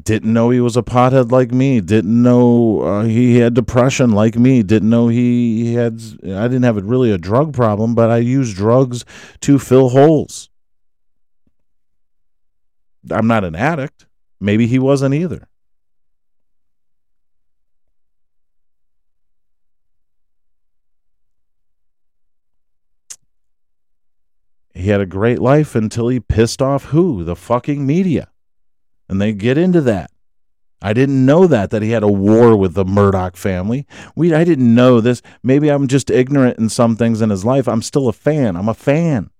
Didn't know he was a pothead like me. Didn't know he had depression like me. Didn't know he had, I didn't have really a drug problem, but I used drugs to fill holes. I'm not an addict. Maybe he wasn't either. He had a great life until he pissed off who? The fucking media. And they get into that. I didn't know that he had a war with the Murdoch family. I didn't know this. Maybe I'm just ignorant in some things in his life. I'm still a fan. I'm a fan.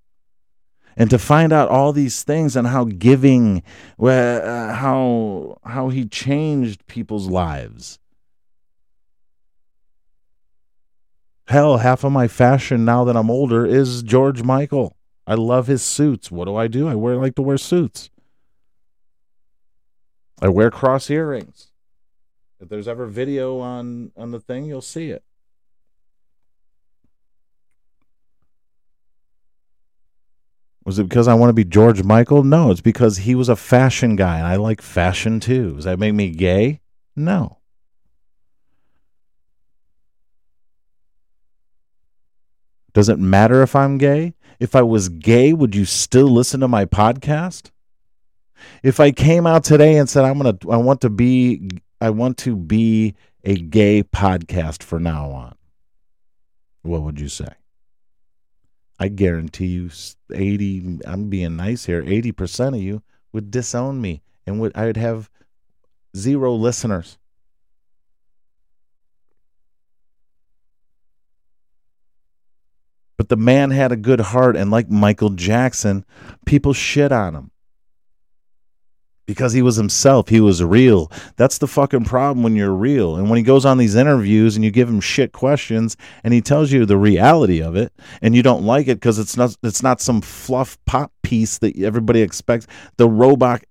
And to find out all these things and how giving, how he changed people's lives. Hell, half of my fashion now that I'm older is George Michael. I love his suits. What do? I like to wear suits. I wear cross earrings. If there's ever video on the thing, you'll see it. Was it because I want to be George Michael? No, it's because he was a fashion guy, and I like fashion too. Does that make me gay? No. Does it matter if I'm gay? If I was gay, would you still listen to my podcast? If I came out today and said I want to be a gay podcast for now on, what would you say? I guarantee you 80, I'm being nice here, 80% of you would disown me, and I would have 0 listeners. But the man had a good heart, and like Michael Jackson, people shit on him. Because he was himself. He was real. That's the fucking problem when you're real. And when he goes on these interviews and you give him shit questions and he tells you the reality of it and you don't like it because it's not some fluff pop piece that everybody expects. The robot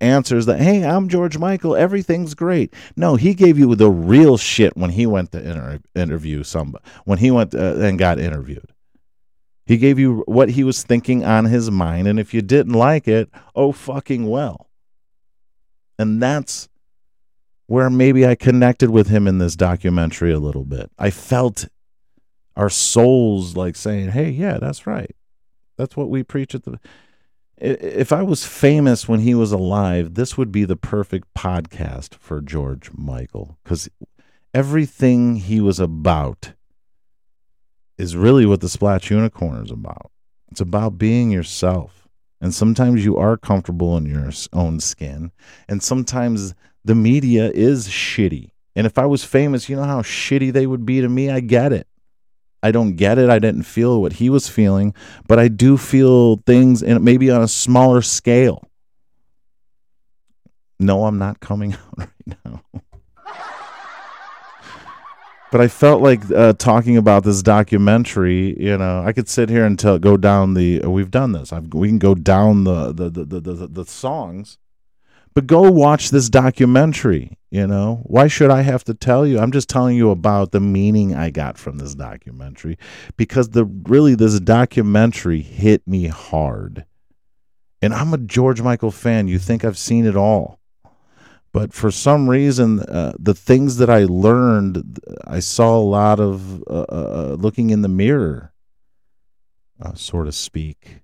answers that, hey, I'm George Michael. Everything's great. No, he gave you the real shit when he went to interview somebody. When he went and got interviewed. He gave you what he was thinking on his mind. And if you didn't like it, oh fucking well. And that's where maybe I connected with him in this documentary a little bit. I felt our souls like saying, hey, yeah, that's right. That's what we preach at the... If I was famous when he was alive, this would be the perfect podcast for George Michael. Because everything he was about is really what the Splat's Una Corner is about. It's about being yourself. And sometimes you are comfortable in your own skin. And sometimes the media is shitty. And if I was famous, you know how shitty they would be to me? I get it. I don't get it. I didn't feel what he was feeling. But I do feel things, and maybe on a smaller scale. No, I'm not coming out right now. But I felt like talking about this documentary, you know, I could sit here and go down the, we've done this. We can go down the songs, but go watch this documentary, you know. Why should I have to tell you? I'm just telling you about the meaning I got from this documentary because this documentary hit me hard. And I'm a George Michael fan. You think I've seen it all. But for some reason, the things that I learned, I saw a lot of looking in the mirror, so to speak,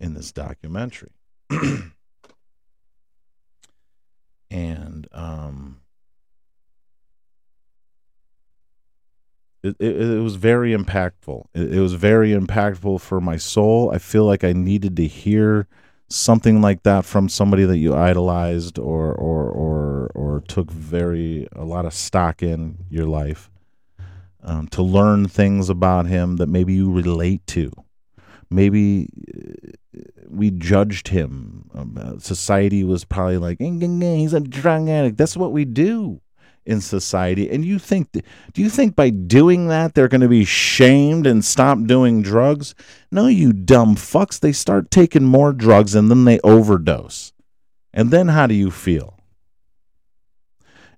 in this documentary. And it was very impactful. It was very impactful for my soul. I feel like I needed to hear something like that from somebody that you idolized or took a lot of stock in your life, to learn things about him that maybe you relate to. Maybe we judged him. Society was probably like, he's a drug addict. That's what we do in society. And you think, do you think by doing that they're going to be shamed and stop doing drugs? No, you dumb fucks. They start taking more drugs and then they overdose. And then how do you feel?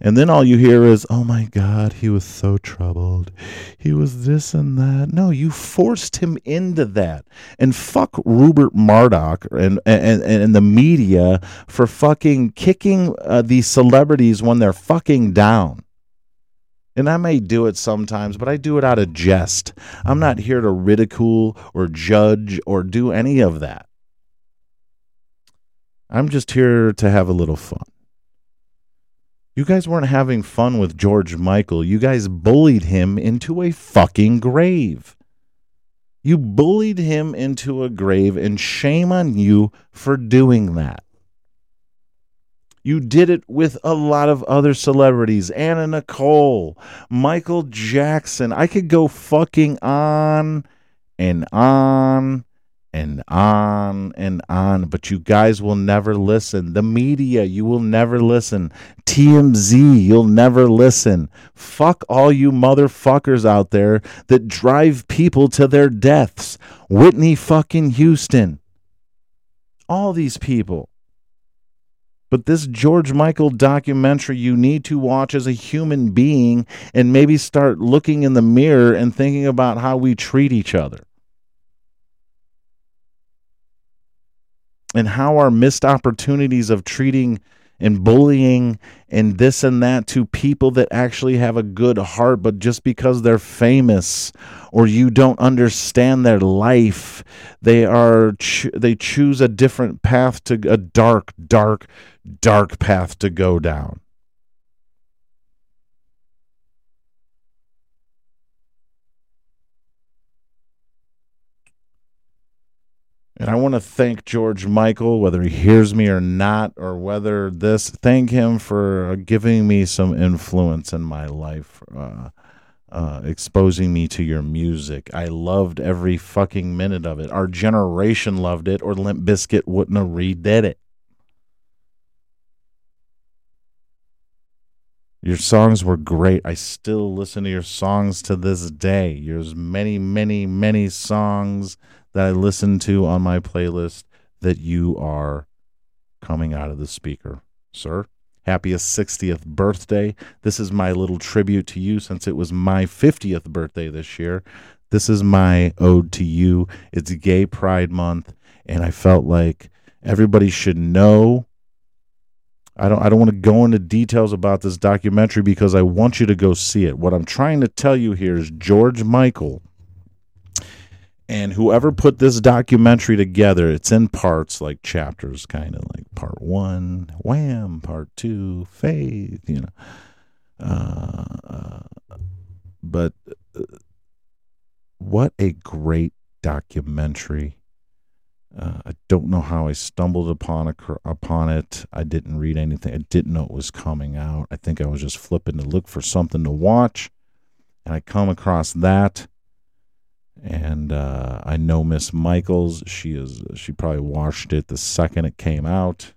And then all you hear is, oh my God, he was so troubled. He was this and that. No, you forced him into that. And fuck Rupert Murdoch and the media for fucking kicking these celebrities when they're fucking down. And I may do it sometimes, but I do it out of jest. I'm not here to ridicule or judge or do any of that. I'm just here to have a little fun. You guys weren't having fun with George Michael. You guys bullied him into a fucking grave. You bullied him into a grave, and shame on you for doing that. You did it with a lot of other celebrities. Anna Nicole, Michael Jackson. I could go fucking on and on and on and on, but you guys will never listen. The media, you will never listen. TMZ, you'll never listen. Fuck all you motherfuckers out there that drive people to their deaths. Whitney fucking Houston. All these people. But this George Michael documentary you need to watch as a human being and maybe start looking in the mirror and thinking about how we treat each other. And how our missed opportunities of treating and bullying and this and that to people that actually have a good heart, but just because they're famous or you don't understand their life, they choose a different path, to a dark path to go down. And I want to thank George Michael, whether he hears me or not, or whether this, thank him for giving me some influence in my life, exposing me to your music. I loved every fucking minute of it. Our generation loved it, or Limp Bizkit wouldn't have redid it. Your songs were great. I still listen to your songs to this day. There's many, many, many songs that I listen to on my playlist that you are coming out of the speaker. Sir, happiest 60th birthday. This is my little tribute to you, since it was my 50th birthday this year. This is my ode to you. It's Gay Pride Month, and I felt like everybody should know. I don't want to go into details about this documentary because I want you to go see it. What I'm trying to tell you here is George Michael and whoever put this documentary together, it's in parts, like chapters, kind of like part one, Wham!, part two, Faith, you know. But what a great documentary. I don't know how I stumbled upon it. I didn't read anything. I didn't know it was coming out. I think I was just flipping to look for something to watch, and I come across that. And I know Miss Michaels. She probably watched it the second it came out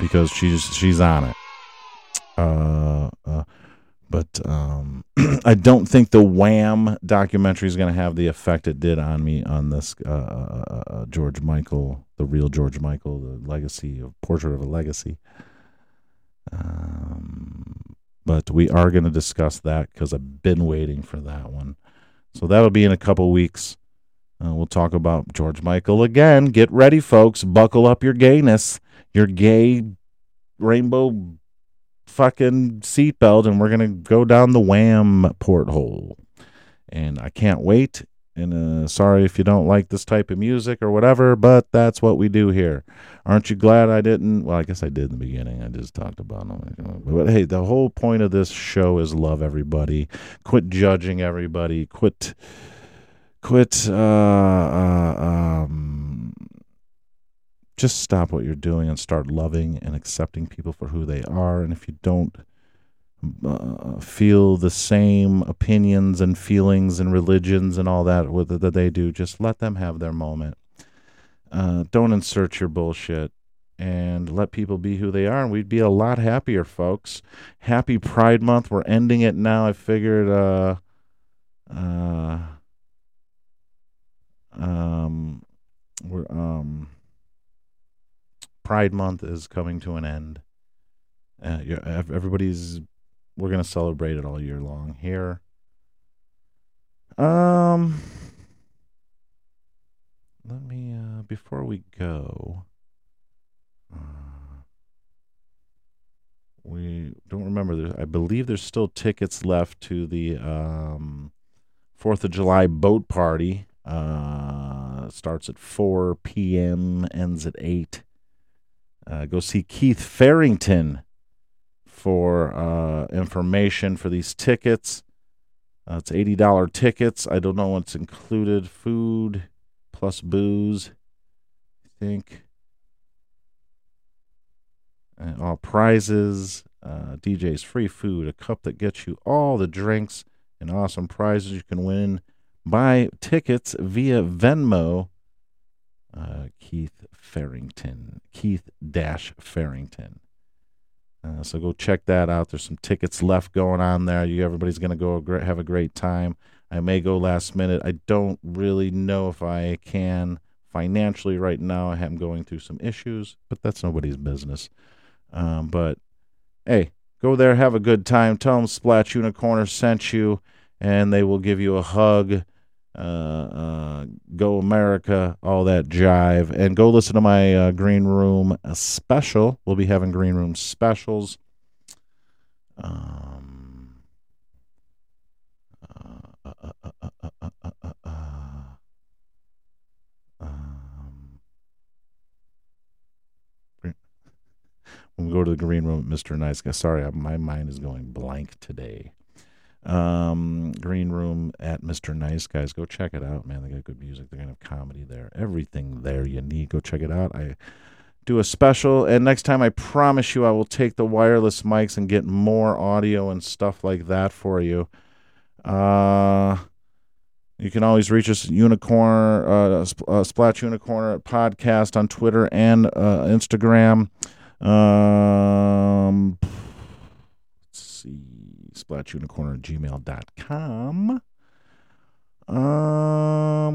because she's on it. But I don't think the Wham! Documentary is going to have the effect it did on me on this George Michael, the real George Michael, the legacy of Portrait of a Legacy. But we are going to discuss that because I've been waiting for that one. So that'll be in a couple weeks. We'll talk about George Michael again. Get ready, folks. Buckle up your gayness, your gay rainbow fucking seatbelt, and we're gonna go down the Wham! Porthole, and I can't wait. And sorry if you don't like this type of music or whatever, but that's what we do here. Aren't you glad I didn't? Well, I guess I did in the beginning. I just talked about them. But hey, the whole point of this show is love everybody, quit judging everybody, quit just stop what you're doing and start loving and accepting people for who they are. And if you don't feel the same opinions and feelings and religions and all that that they do, just let them have their moment. Don't insert your bullshit and let people be who they are. And we'd be a lot happier, folks. Happy Pride Month. We're ending it now. I figured Pride Month is coming to an end. We're going to celebrate it all year long here. Let me, before we go, we don't remember. I believe there's still tickets left to the 4th of July boat party. Starts at 4 p.m., ends at 8. Go see Keith Farrington for information for these tickets. It's $80 tickets. I don't know what's included. Food plus booze, I think. And all prizes. DJ's free food. A cup that gets you all the drinks and awesome prizes you can win. Buy tickets via Venmo. Keith Farrington, Keith-Farrington. So go check that out. There's some tickets left going on there. Everybody's going to go have a great time. I may go last minute. I don't really know if I can financially right now. I am going through some issues, but that's nobody's business. But hey, go there, have a good time. Tell them Splat's Una Corner sent you, and they will give you a hug Go America, all that jive. And go listen to my Green Room special. We'll be having Green Room specials. When we go to the Green Room, Mr. Nice Guy. Sorry, my mind is going blank today. Green Room at Mr. Nice Guys. Go check it out, man. They got good music. They're going to have comedy there. Everything there you need. Go check it out. I do a special, and next time I promise you I will take the wireless mics and get more audio and stuff like that for you. You can always reach us at Splat's Una Corner Podcast on Twitter and Instagram. Let's see. SplatUnaCorner@gmail.com.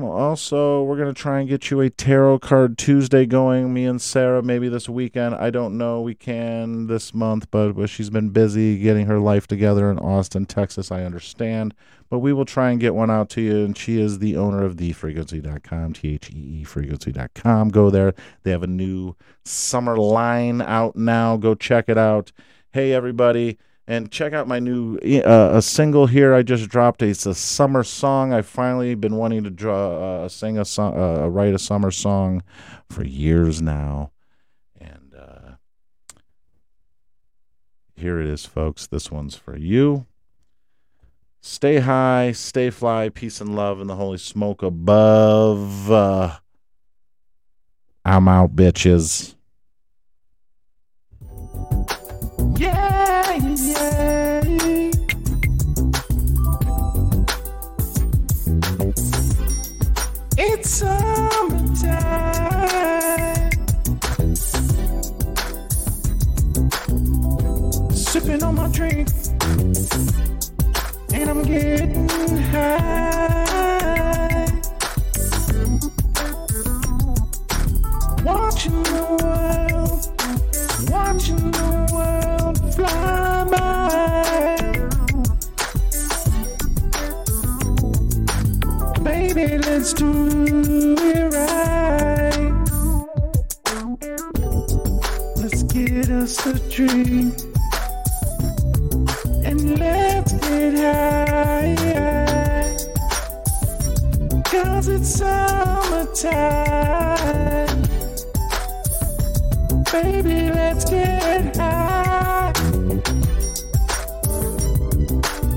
Also, we're going to try and get you a Tarot Card Tuesday going. Me and Sarah, maybe this weekend. I don't know. We can this month, but she's been busy getting her life together in Austin, Texas. I understand. But we will try and get one out to you. And she is the owner of TheFrequency.com, TheFrequency.com. Go there. They have a new summer line out now. Go check it out. Hey, everybody. And check out my new a single here. I just dropped. It's a summer song. I've finally been wanting to sing a song, write a summer song for years now. And here it is, folks. This one's for you. Stay high, stay fly, peace and love, and the holy smoke above. I'm out, bitches. Yay! It's summertime. Sipping on my drink, and I'm getting high. Watching the world, watching the world fly. Baby, let's do it right. Let's get us a drink and let's get high, 'cause it's summertime. Baby, let's get high.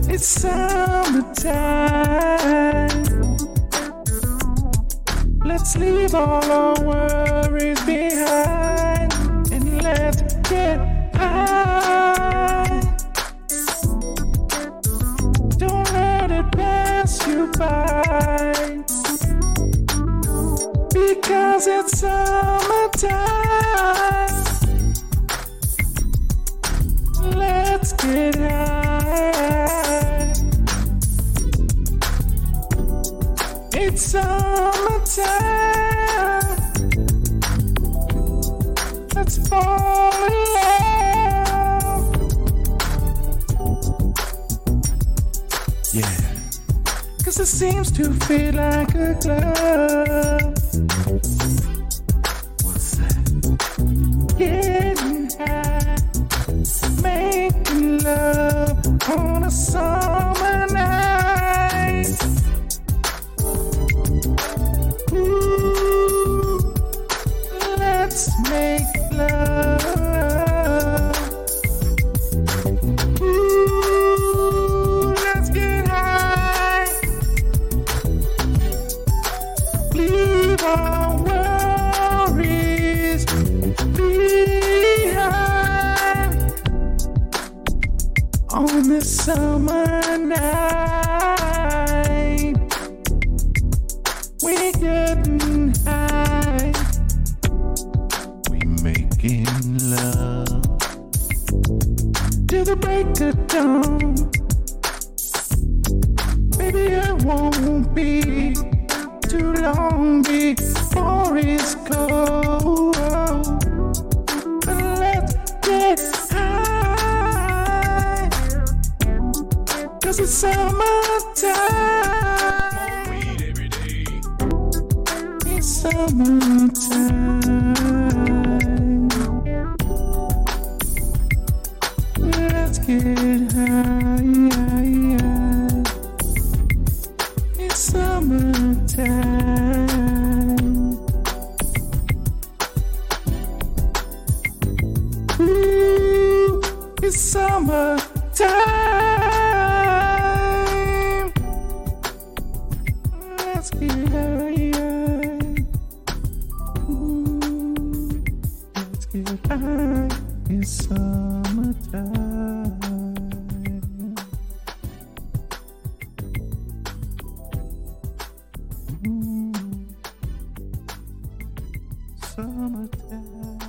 It's summertime. Let's leave all our worries behind and let's get high. Don't let it pass you by, because it's summertime. Let's get high. It's summertime. Let's fall in love. Yeah. 'Cause it seems to feel like a glove. What's that? Getting high, making love on a summer night. Ooh, let's make love. Ooh, let's get high. Leave our worries behind on this summer night. We're getting high. We making love till the break of dawn. Baby, it won't be too long before it's cold. But let's get high, 'cause it's summertime. Summertime. Let's get high. It's summertime. Ooh, it's summertime. Let's get high. It's summertime. Ooh, summertime.